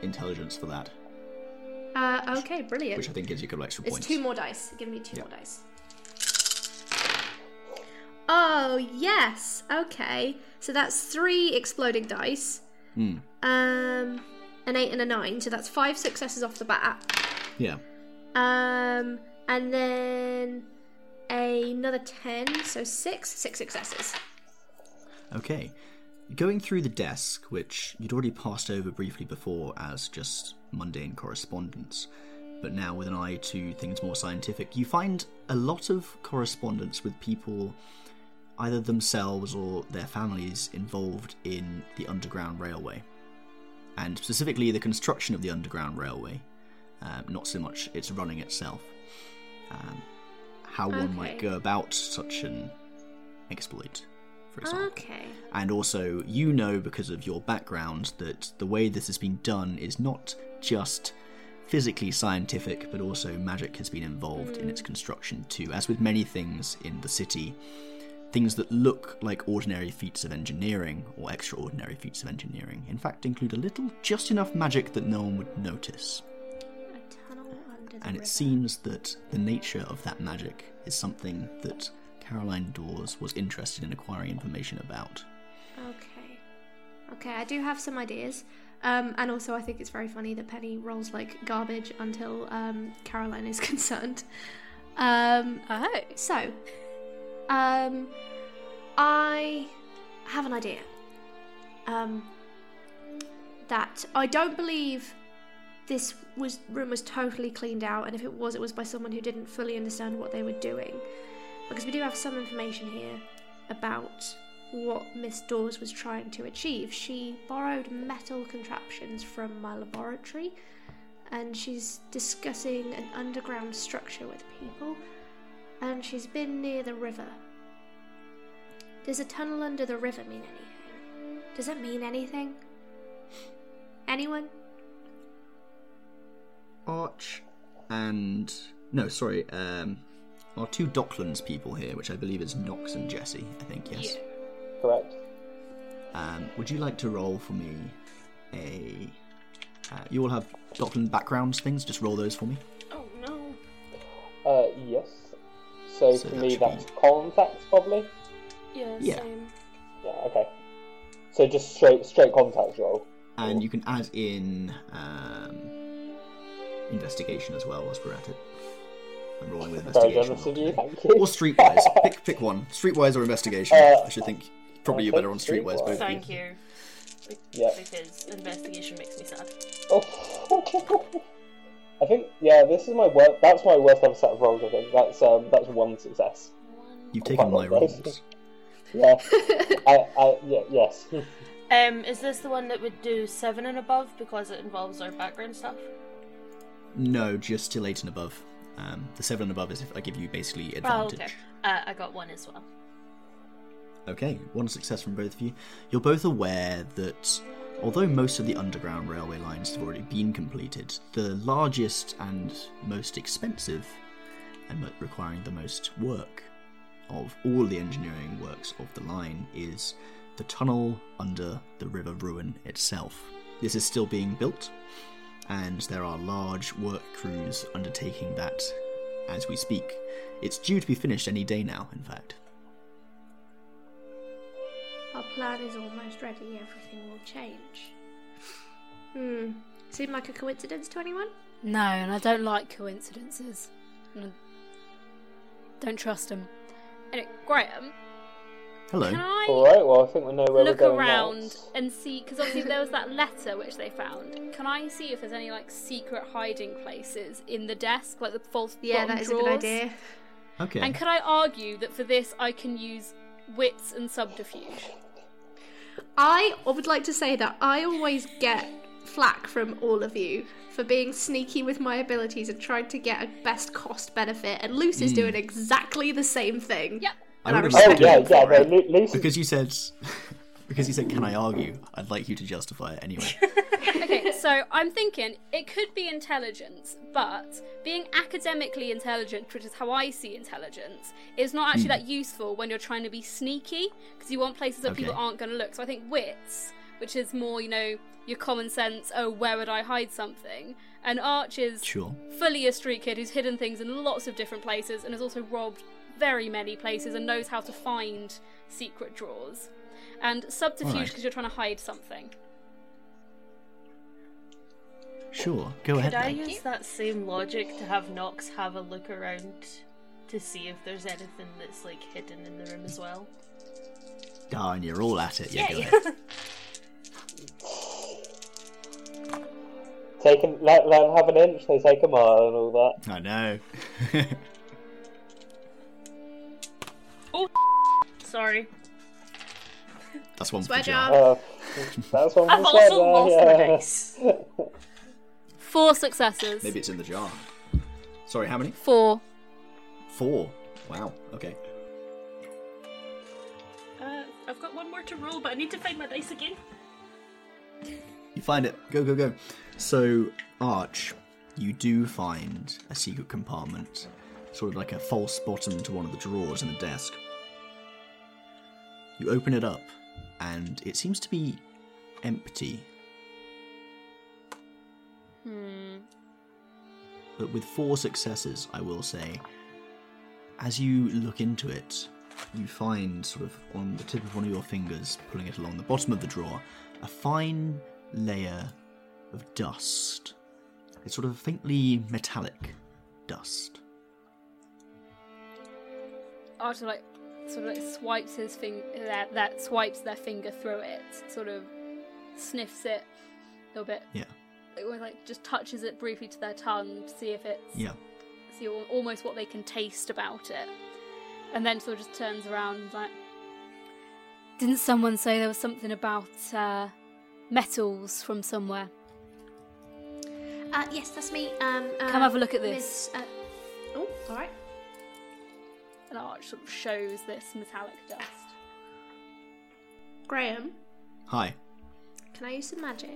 intelligence for that. Okay, brilliant. Which I think gives you a couple extra points. It's 2 more dice. Give me 2 more dice. Oh, yes. Okay. So that's 3 exploding dice. Mm. An 8 and a 9. So that's 5 successes off the bat. Yeah. And then... another 10, so 6 successes. Okay. Going through the desk, which you'd already passed over briefly before as just mundane correspondence, but now with an eye to things more scientific, you find a lot of correspondence with people, either themselves or their families, involved in the Underground Railway, and specifically the construction of the Underground Railway, not so much its running itself. How one might go about such an exploit, for example. Okay. And also, you know, because of your background, that the way this has been done is not just physically scientific, but also magic has been involved in its construction too. As with many things in the city, things that look like ordinary feats of engineering, or extraordinary feats of engineering, in fact include a little, just enough magic that no one would notice. And it seems that the nature of that magic is something that Caroline Dawes was interested in acquiring information about. Okay, I do have some ideas. And also I think it's very funny that Penny rolls like garbage until Caroline is concerned. So, I have an idea. That I don't believe... room was totally cleaned out, and if it was, it was by someone who didn't fully understand what they were doing. Because we do have some information here about what Miss Dawes was trying to achieve. She borrowed metal contraptions from my laboratory, and she's discussing an underground structure with people, and she's been near the river. Does a tunnel under the river mean anything? Does it mean anything? Anyone? Arch and... our 2 Docklands people here, which I believe is Nox and Jesse, I think, yes? Yeah. Correct. Would you like to roll for me a... you all have Dockland backgrounds things, just roll those for me. Oh, no. Yes. So for me, that's contacts, probably? Yeah, same. Yeah, okay. So just straight contacts roll. And you can add in... investigation as well, whilst we're at it. I'm rolling with investigation. Or streetwise. Pick one. Streetwise or investigation. I should think probably you're better on streetwise. Both. Thank you. Yeah. Because investigation makes me sad. Oh. I think this is my worst. That's my worst ever set of rolls. I think that's one success. You've taken my rolls. Yeah. Yes. Is this the one that would do 7 and above because it involves our background stuff? No, just till 8 and above. The 7 and above is if I give you basically advantage. Oh, okay. I got 1 as well. Okay, 1 success from both of you. You're both aware that although most of the underground railway lines have already been completed, the largest and most expensive and requiring the most work of all the engineering works of the line is the tunnel under the River Ruin itself. This is still being built, and there are large work crews undertaking that as we speak. It's due to be finished any day now, in fact. Our plan is almost ready, everything will change. Seem like a coincidence to anyone? No, and I don't like coincidences. And I don't trust them. Anyway, Graham. Hello. Can I I think we know where we're going. Look around and see, because obviously there was that letter which they found. Can I see if there's any like secret hiding places in the desk, like the false bottom drawers? Yeah, that is a good idea. Okay. And could I argue that for this I can use wits and subterfuge? I would like to say that I always get flack from all of you for being sneaky with my abilities and trying to get a best cost benefit, and Luce is doing exactly the same thing. Yep. Because you said can I argue? I'd like you to justify it anyway. Okay, so I'm thinking it could be intelligence, but being academically intelligent, which is how I see intelligence, is not actually that useful when you're trying to be sneaky, because you want places that people aren't going to look. So I think wits, which is more, you know, your common sense, oh, where would I hide something? And Arch is fully a street kid who's hidden things in lots of different places and has also robbed very many places and knows how to find secret drawers. And subterfuge, because you're trying to hide something. Sure, go ahead. Could I use that same logic to have Nox have a look around to see if there's anything that's, like, hidden in the room as well? Oh, and you're all at it. Go ahead. Let them have an inch, they take a mile and all that. I know. Sorry. That's one swear for John. That's one for swear lost the dice. 4 successes. Maybe it's in the jar. Sorry, how many? 4. Wow, okay. I've got one more to roll, but I need to find my dice again. You find it. Go. So, Arch, you do find a secret compartment, sort of like a false bottom to one of the drawers in the desk. You open it up, and it seems to be empty. But with 4 successes, I will say, as you look into it, you find sort of on the tip of one of your fingers, pulling it along the bottom of the drawer, a fine layer of dust. It's sort of faintly metallic dust. Arthur, like, sort of like swipes his finger, that swipes their finger through it, sort of sniffs it a little bit. Yeah. Like just touches it briefly to their tongue to see if it's see almost what they can taste about it, and then sort of just turns around and like, didn't someone say there was something about metals from somewhere? Yes, that's me. Come have a look at this. Oh, all right. And Arch sort of shows this metallic dust. Graham? Hi. Can I use some magic?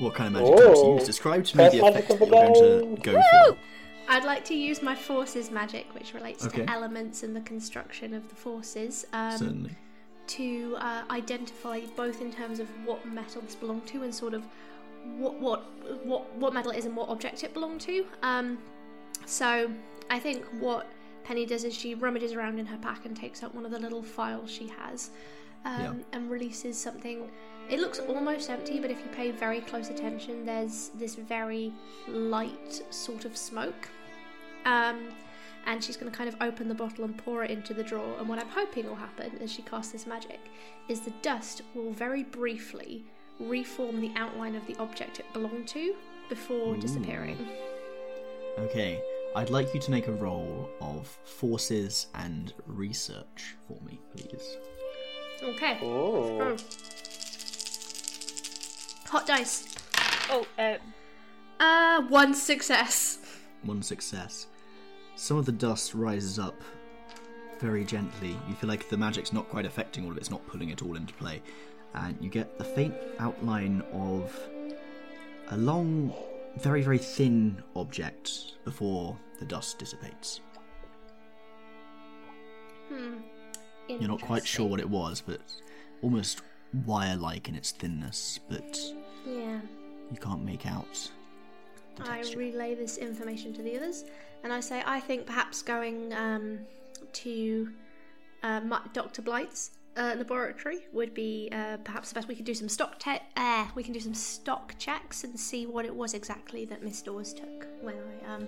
What kind of magic do you use? Describe to me the effect that you're going to go for. I'd like to use my forces magic, which relates to elements and the construction of the forces. Certainly. To identify both in terms of what metal this belonged to and sort of what metal it is and what object it belonged to. So I think what Penny does is she rummages around in her pack and takes out one of the little files she has and releases something. It looks almost empty, but if you pay very close attention, there's this very light sort of smoke. And she's going to kind of open the bottle and pour it into the drawer. And what I'm hoping will happen as she casts this magic is the dust will very briefly reform the outline of the object it belonged to before disappearing. Okay. I'd like you to make a roll of forces and research for me, please. Okay. Oh. Hot dice. 1 success. 1 success. Some of the dust rises up very gently. You feel like the magic's not quite affecting all of it, it's not pulling it all into play. And you get the faint outline of a long very, very thin object before the dust dissipates. You're not quite sure what it was, but almost wire-like in its thinness, but you can't make out the texture. I relay this information to the others, and I say, I think perhaps going to Dr. Blight's laboratory would be perhaps the best. We could do some stock checks and see what it was exactly that Miss Dawes took when I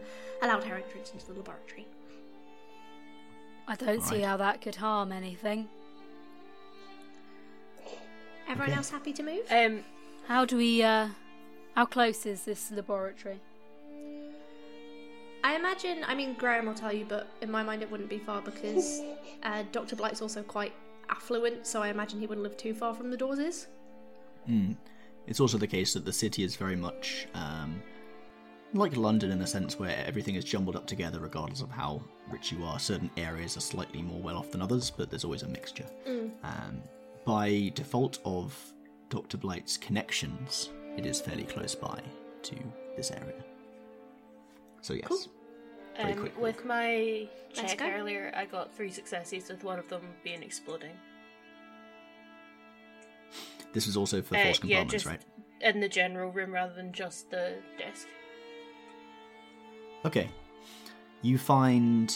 allowed her entrance into the laboratory. I don't see how that could harm anything. Everyone else happy to move? How close is this laboratory? I imagine, Graham will tell you, but in my mind it wouldn't be far because Dr. Blight's also quite affluent, so I imagine he wouldn't live too far from the Dawes. It's also the case that the city is very much like London in a sense where everything is jumbled up together regardless of how rich you are. Certain areas are slightly more well off than others, but there's always a mixture. By default of Dr. Blight's connections, it is fairly close by to this area. So yes, cool. Very quickly. With my check earlier, I got 3 successes, with one of them being exploding. This was also for force compartments, just right? In the general room rather than just the desk. Okay. You find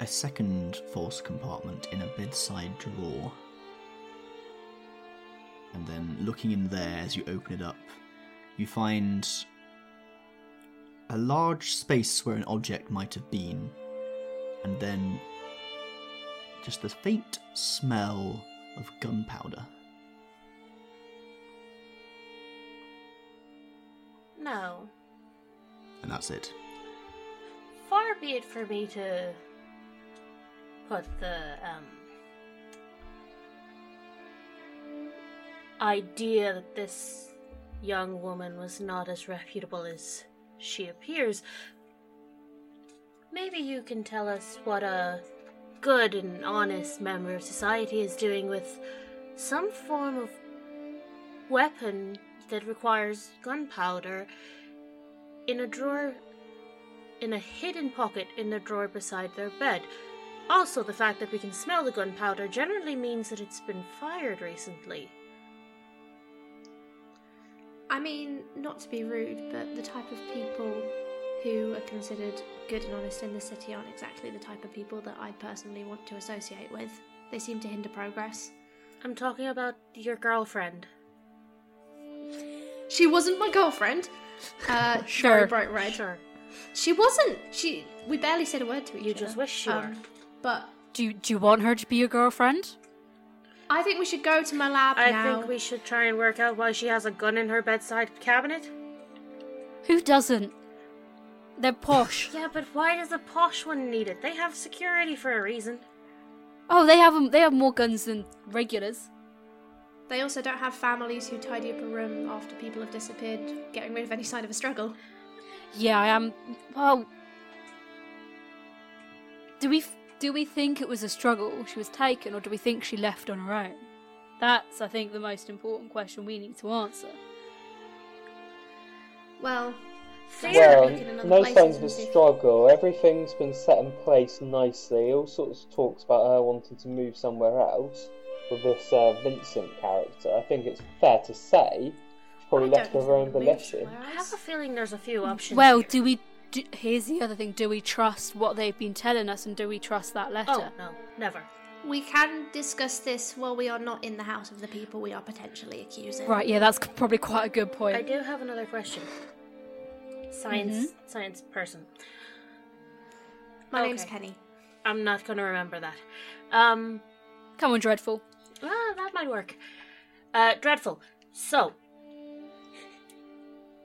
a second force compartment in a bedside drawer. And then looking in there as you open it up, you find a large space where an object might have been, and then just the faint smell of gunpowder. No. And that's it. Far be it for me to put the idea that this young woman was not as reputable as she appears. Maybe you can tell us what a good and honest member of society is doing with some form of weapon that requires gunpowder in a drawer, in a hidden pocket in the drawer beside their bed. Also, the fact that we can smell the gunpowder generally means that it's been fired recently. Not to be rude, but the type of people who are considered good and honest in the city aren't exactly the type of people that I personally want to associate with. They seem to hinder progress. I'm talking about your girlfriend. She wasn't my girlfriend. Sure. Very bright red. Sure. She wasn't. We barely said a word to each other. You just wish she were. But do you want her to be your girlfriend? I think we should go to my lab now. I think we should try and work out why she has a gun in her bedside cabinet. Who doesn't? They're posh. Yeah, but why does a posh one need it? They have security for a reason. Oh, they have more guns than regulars. They also don't have families who tidy up a room after people have disappeared, getting rid of any sign of a struggle. Yeah, I am. Well, do we think it was a struggle she was taken, or do we think she left on her own? That's, I think, the most important question we need to answer. Well, no signs of a struggle. Everything's been set in place nicely. All sorts of talks about her wanting to move somewhere else with this Vincent character. I think it's fair to say she probably left of her own volition. I have a feeling there's a few options. Well, here. Here's the other thing. Do we trust what they've been telling us, and do we trust that letter? Oh, no, never. We can discuss this while we are not in the house of the people we are potentially accusing. Right, yeah, that's probably quite a good point. I do have another question. Science person. My name's Penny. I'm not going to remember that. Come on, Dreadful. Well, that might work. Dreadful. So,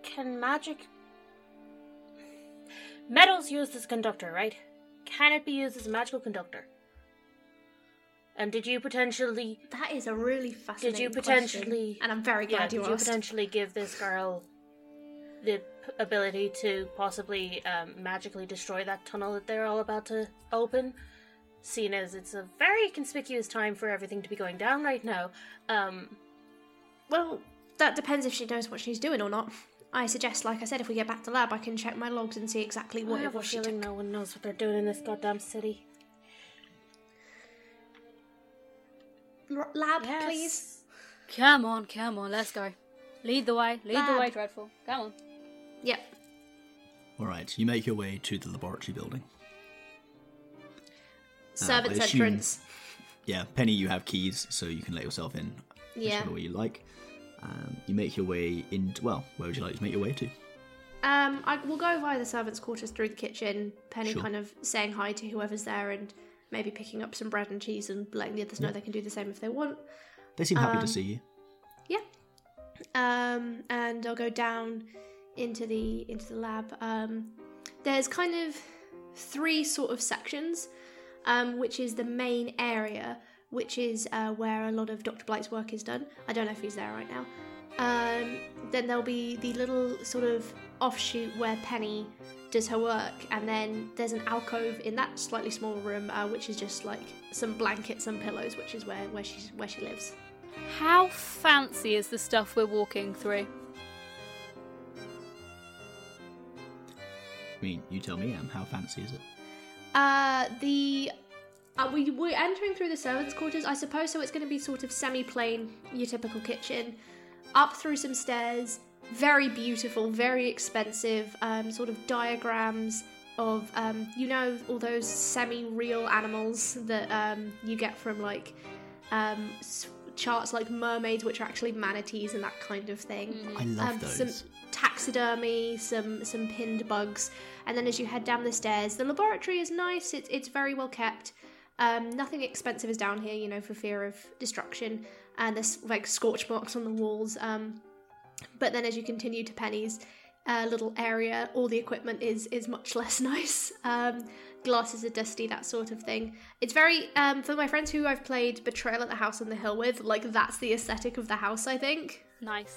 can magic... Metal's used as conductor, right? Can it be used as a magical conductor? And did you potentially... That is a really fascinating question. And I'm very glad you asked. Did you potentially give this girl the ability to possibly magically destroy that tunnel that they're all about to open? Seeing as it's a very conspicuous time for everything to be going down right now. Well, that depends if she knows what she's doing or not. I suggest, like I said, if we get back to lab, I can check my logs and see exactly what it was she took. I have a feeling no one knows what they're doing in this goddamn city. Lab, yes. Please. Come on, let's go. Lead the way, Dreadful. Come on. Yep. Alright, you make your way to the laboratory building. Servants' entrance. Yeah, Penny, you have keys, so you can let yourself in whichever way you like. You make your way into... Well, where would you like to make your way to? We'll go via the servants' quarters through the kitchen. Penny kind of saying hi to whoever's there and maybe picking up some bread and cheese and letting the others know they can do the same if they want. They seem happy to see you. Yeah. And I'll go down into the lab. There's kind of three sort of sections, which is the main area, which is where a lot of Dr. Blight's work is done. I don't know if he's there right now. Then there'll be the little sort of offshoot where Penny does her work, and then there's an alcove in that slightly smaller room, which is just like some blankets and pillows, which is where she lives. How fancy is the stuff we're walking through? I mean, you tell me, how fancy is it? We're entering through the servants' quarters, I suppose, so it's going to be sort of semi-plain, your typical kitchen. Up through some stairs, very beautiful, very expensive, sort of diagrams of, all those semi-real animals that you get from, like, charts like mermaids, which are actually manatees and that kind of thing. I love those. Some taxidermy, some pinned bugs. And then as you head down the stairs, the laboratory is nice, it's very well kept. Nothing expensive is down here, for fear of destruction, and there's like scorch marks on the walls. But then as you continue to Penny's little area, all the equipment is much less nice. Glasses are dusty, that sort of thing. It's very, for my friends who I've played Betrayal at the House on the Hill with, like that's the aesthetic of the house, I think. Nice.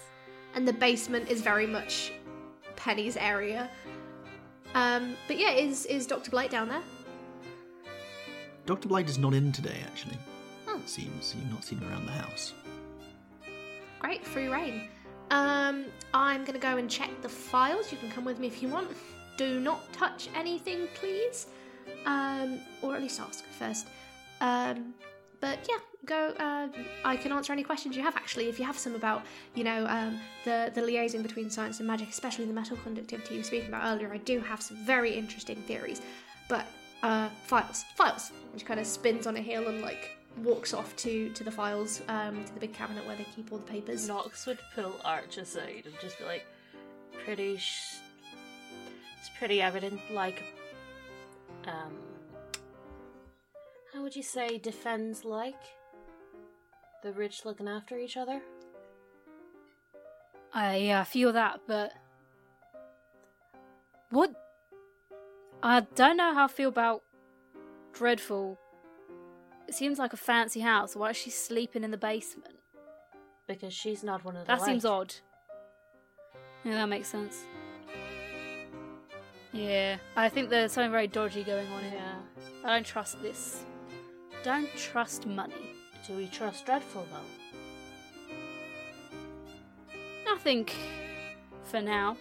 And the basement is very much Penny's area. But yeah, is Dr. Blight down there? Dr. Blight is not in today, actually. It seems. You've not seen him around the house. Great, free reign. I'm going to go and check the files. You can come with me if you want. Do not touch anything, please. Or at least ask first. But yeah, go. I can answer any questions you have, actually, if you have some about, the liaison between science and magic, especially the metal conductivity you were speaking about earlier. I do have some very interesting theories. But... files, which kind of spins on a heel and like walks off to the files, to the big cabinet where they keep all the papers. Nox would pull Arch aside and just be like, it's pretty evident, like, how would you say defends, like, the rich looking after each other? I feel that, but what? I don't know how I feel about Dreadful. It seems like a fancy house. Why is she sleeping in the basement? Because she's not one of the... That seems odd. Yeah, that makes sense. Yeah, I think there's something very dodgy going on here. Yeah. I don't trust this. Don't trust money. Do we trust Dreadful, though? Nothing for now.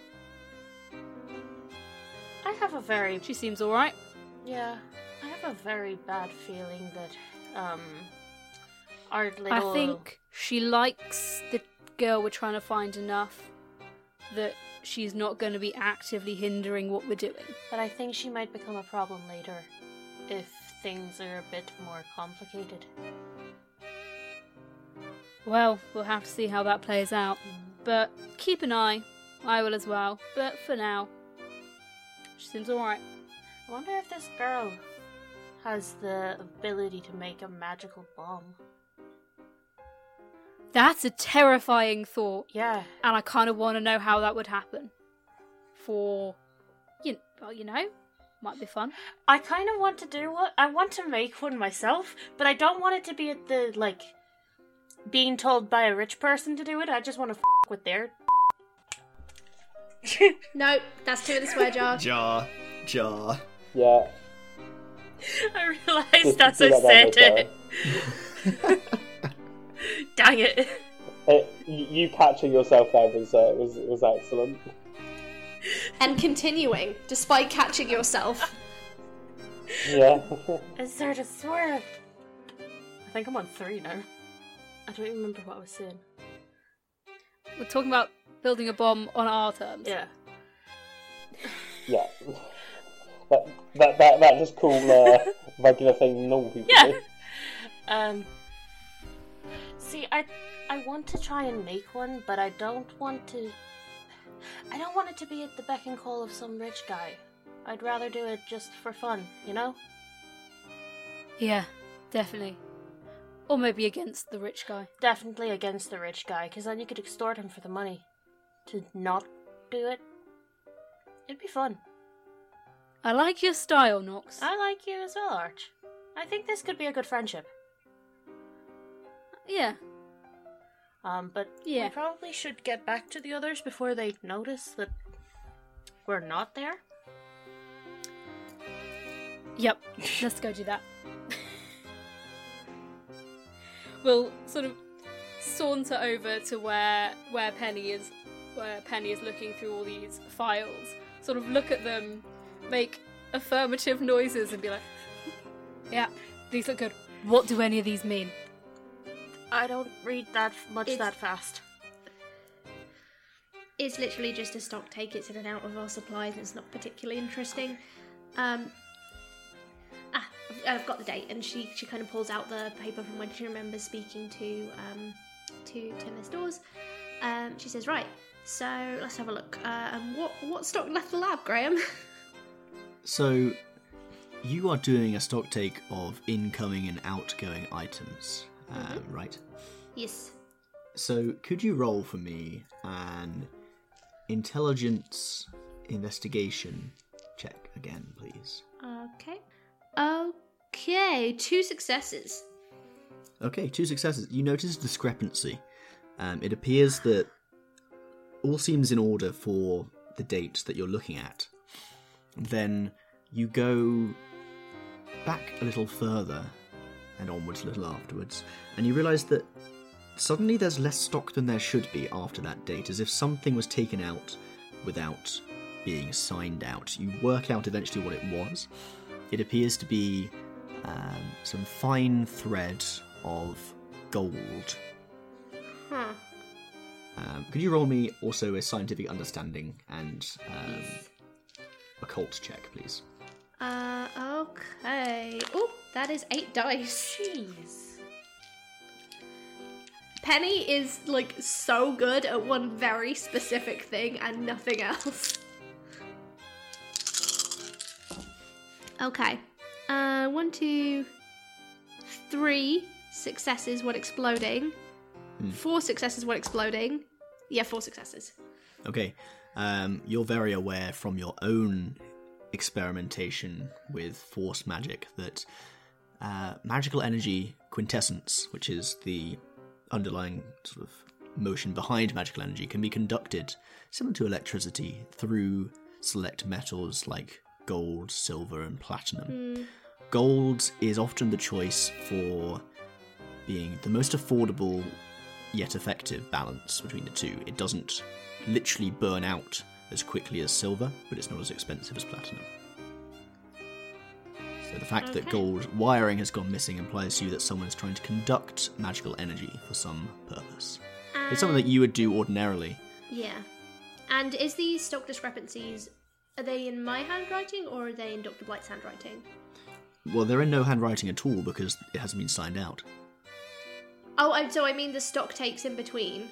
She seems alright. Yeah. I have a very bad feeling that, I think she likes the girl we're trying to find enough that she's not going to be actively hindering what we're doing. But I think she might become a problem later if things are a bit more complicated. Well, we'll have to see how that plays out. But keep an eye. I will as well. But for now... she seems alright. I wonder if this girl has the ability to make a magical bomb. That's a terrifying thought. Yeah. And I kind of want to know how that would happen. Might be fun. I kind of want to I want to make one myself, but I don't want it to be at the, like, being told by a rich person to do it. I just want to f*** with their... No, that's two in the swear jar. Jar. Yeah. I realised that's I said it. Dang it. You catching yourself there was excellent. and continuing, despite catching yourself. Yeah. Is there to swerve? I think I'm on 3 now. I don't even remember what I was saying. We're talking about building a bomb on our terms. Yeah. Yeah. That just cool regular thing normal people do. See, I want to try and make one, but I don't want it to be at the beck and call of some rich guy. I'd rather do it just for fun, you know? Yeah, definitely. Or maybe against the rich guy. Definitely against the rich guy, because then you could extort him for the money. To not do it. It'd be fun. I like your style, Nox. I like you as well, Arch. I think this could be a good friendship. Yeah. But we probably should get back to the others before they notice that we're not there. Yep, let's go do that. We'll sort of saunter over to where Penny is looking through all these files, sort of look at them, make affirmative noises and be like, yeah, these look good. What do any of these mean? I don't read that much that fast. It's literally just a stock take. It's in and out of our supplies. It's not particularly interesting. I've got the date, and she kind of pulls out the paper from when she remembers speaking to Miss Dawes. She says, right, so let's have a look. What stock left the lab, Graham? So, you are doing a stock take of incoming and outgoing items. Right? Yes. So, could you roll for me an intelligence investigation check again, please? Okay, 2 successes. Okay, 2 successes. You notice a discrepancy. It appears that all seems in order for the date that you're looking at. Then you go back a little further and onwards a little afterwards, and you realise that suddenly there's less stock than there should be after that date, as if something was taken out without being signed out. You work out eventually what it was. It appears to be some fine thread of gold. Huh. Could you roll me also a scientific understanding and occult check, please? Okay. Oh, that is 8 dice. Jeez. Penny is, like, so good at one very specific thing and nothing else. Okay. 3 successes when exploding. 4 successes when exploding. Yeah, 4 successes. Okay. You're very aware from your own experimentation with force magic that magical energy quintessence, which is the underlying sort of motion behind magical energy, can be conducted, similar to electricity, through select metals like gold, silver, and platinum. Gold is often the choice for being the most affordable yet effective balance between the two. It doesn't literally burn out as quickly as silver, but it's not as expensive as platinum. So the fact that gold wiring has gone missing implies to you that someone is trying to conduct magical energy for some purpose. It's something that you would do ordinarily. Yeah. And is these stock discrepancies, are they in my handwriting or are they in Dr. Blight's handwriting? Well, they're in no handwriting at all because it hasn't been signed out. Oh, so I mean the stock takes in between.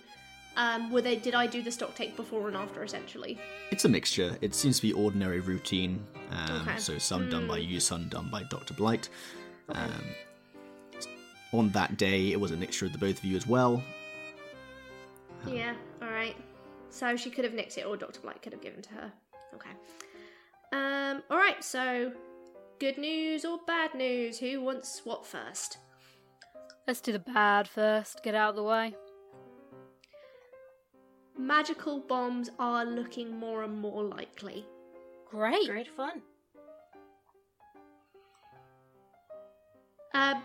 Did I do the stock take before and after, essentially? It's a mixture. It seems to be ordinary routine. So some done by you, some done by Dr. Blight. Okay. On that day, it was a mixture of the both of you as well. Yeah, all right. So she could have nicked it, or Dr. Blight could have given to her. Okay. All right, so good news or bad news? Who wants what first? Let's do the bad first. Get out of the way. Magical bombs are looking more and more likely. Great. Great fun.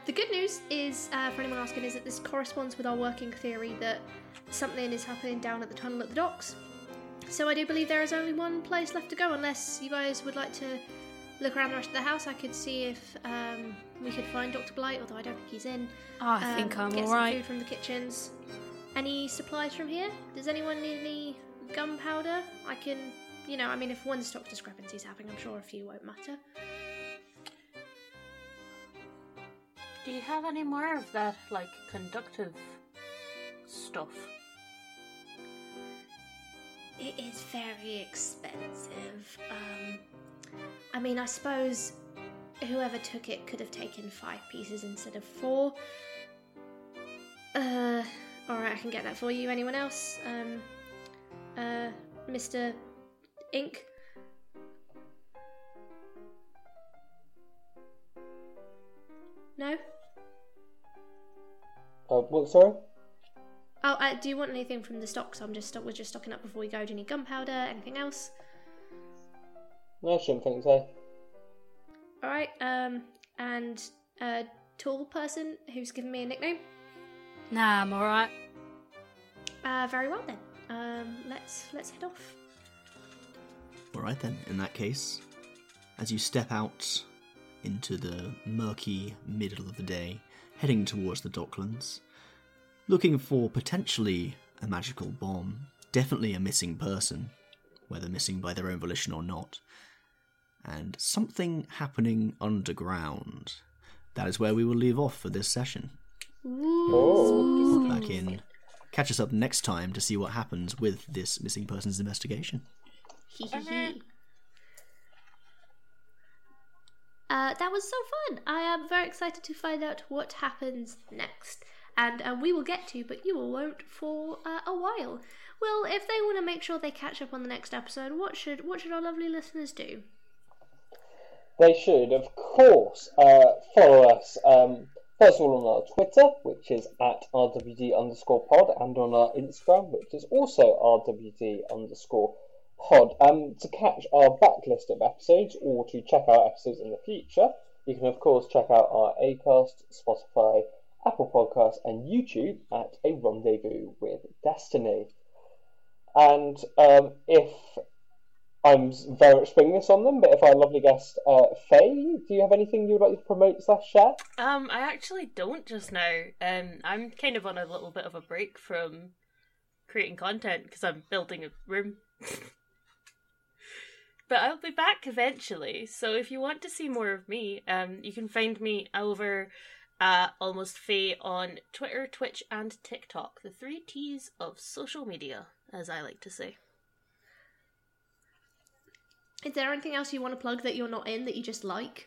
The good news is, for anyone asking, is that this corresponds with our working theory that something is happening down at the tunnel at the docks. So I do believe there is only one place left to go, unless you guys would like to look around the rest of the house. I could see if we could find Dr. Blight, although I don't think he's in. I think I'm all right. Get some food from the kitchens. Any supplies from here? Does anyone need any gunpowder? I can, you know, I mean, if one stock discrepancy is happening, I'm sure a few won't matter. Do you have any more of that, like, conductive stuff? It is very expensive. I mean, I suppose whoever took it could have taken 5 pieces instead of 4. Alright, I can get that for you. Anyone else? Mr. Ink? No? What, sorry? Oh, do you want anything from the stocks? We're just stocking up before we go. Do you need gunpowder? Anything else? No, I shouldn't think so. Alright, and a tall person who's given me a nickname? Nah, I'm alright. Very well then. Let's head off. Alright then, in that case, as you step out into the murky middle of the day, heading towards the Docklands, looking for potentially a magical bomb, definitely a missing person, whether missing by their own volition or not, and something happening underground. That is where we will leave off for this session. Ooh. Back in. Catch us up next time to see what happens with this missing person's investigation. That was so fun. I am very excited to find out what happens next. And we will get to, but you all won't for a while. Well, if they want to make sure they catch up on the next episode, what should our lovely listeners do? They should, of course, follow us. First of all, on our Twitter, which is at RWD_pod, and on our Instagram, which is also RWD_pod. To catch our backlist of episodes or to check out episodes in the future, you can of course check out our Acast, Spotify, Apple Podcasts and YouTube at A Rendezvous with Destiny. And if I'm very much springing this on them, but if our lovely guest Faye, do you have anything you would like to promote / share? I actually don't just now. I'm kind of on a little bit of a break from creating content because I'm building a room. But I'll be back eventually, so if you want to see more of me, you can find me over almostfae on Twitter, Twitch, and TikTok. The 3 T's of social media, as I like to say. Is there anything else you want to plug that you're not in that you just like?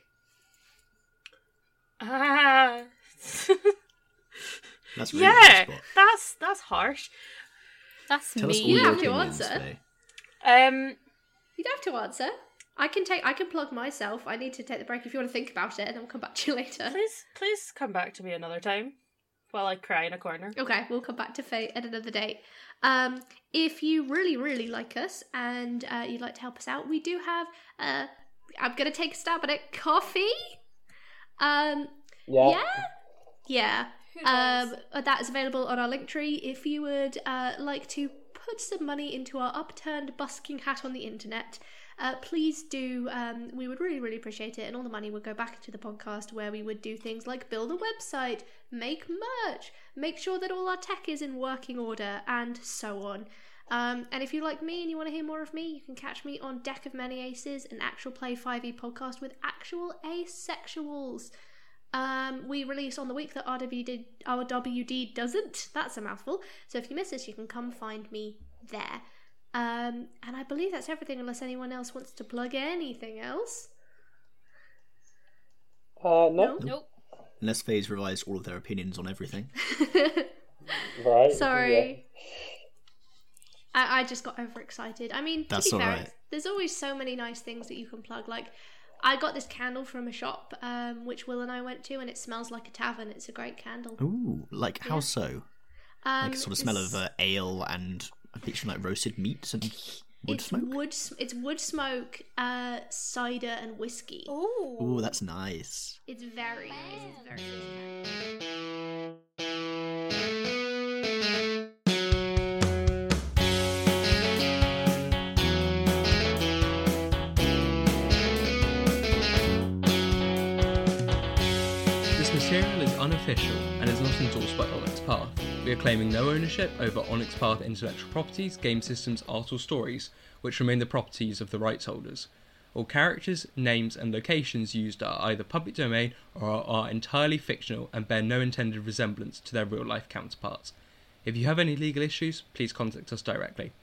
That's really spot. That's harsh. That's Tell me. You don't have to answer. You don't have to answer. I can plug myself. I need to take the break if you want to think about it, and then we'll come back to you later. Please come back to me another time while I cry in a corner. Okay, we'll come back to Faye at another date. If you really, really like us and you'd like to help us out, we do have I'm going to take a stab at it, coffee. Yeah. That is available on our Linktree. If you would like to put some money into our upturned busking hat on the internet, please do. We would really, really appreciate it, and all the money would go back into the podcast, where we would do things like build a website, make merch, make sure that all our tech is in working order, and so on. And if you like me and you want to hear more of me, you can catch me on Deck of Many Aces, an actual play 5e podcast with actual asexuals. We release on the week that RWD doesn't. That's a mouthful. So if you miss us, you can come find me there. And I believe that's everything, unless anyone else wants to plug anything else. Nope. Unless Faye's revised all of their opinions on everything. Right. Sorry. Yeah. I just got overexcited. I mean, that's to be fair, right. There's always so many nice things that you can plug. Like, I got this candle from a shop, which Will and I went to, and it smells like a tavern. It's a great candle. Ooh, like how so? Like a sort of smell of ale and... I'm picturing like roasted meats and wood smoke. It's wood smoke, cider and whiskey. Ooh, that's nice. It's very nice. It's very nice. official and is not endorsed by Onyx Path. We are claiming no ownership over Onyx Path intellectual properties, game systems, art or stories, which remain the properties of the rights holders. All characters, names and locations used are either public domain or are entirely fictional and bear no intended resemblance to their real-life counterparts. If you have any legal issues, please contact us directly.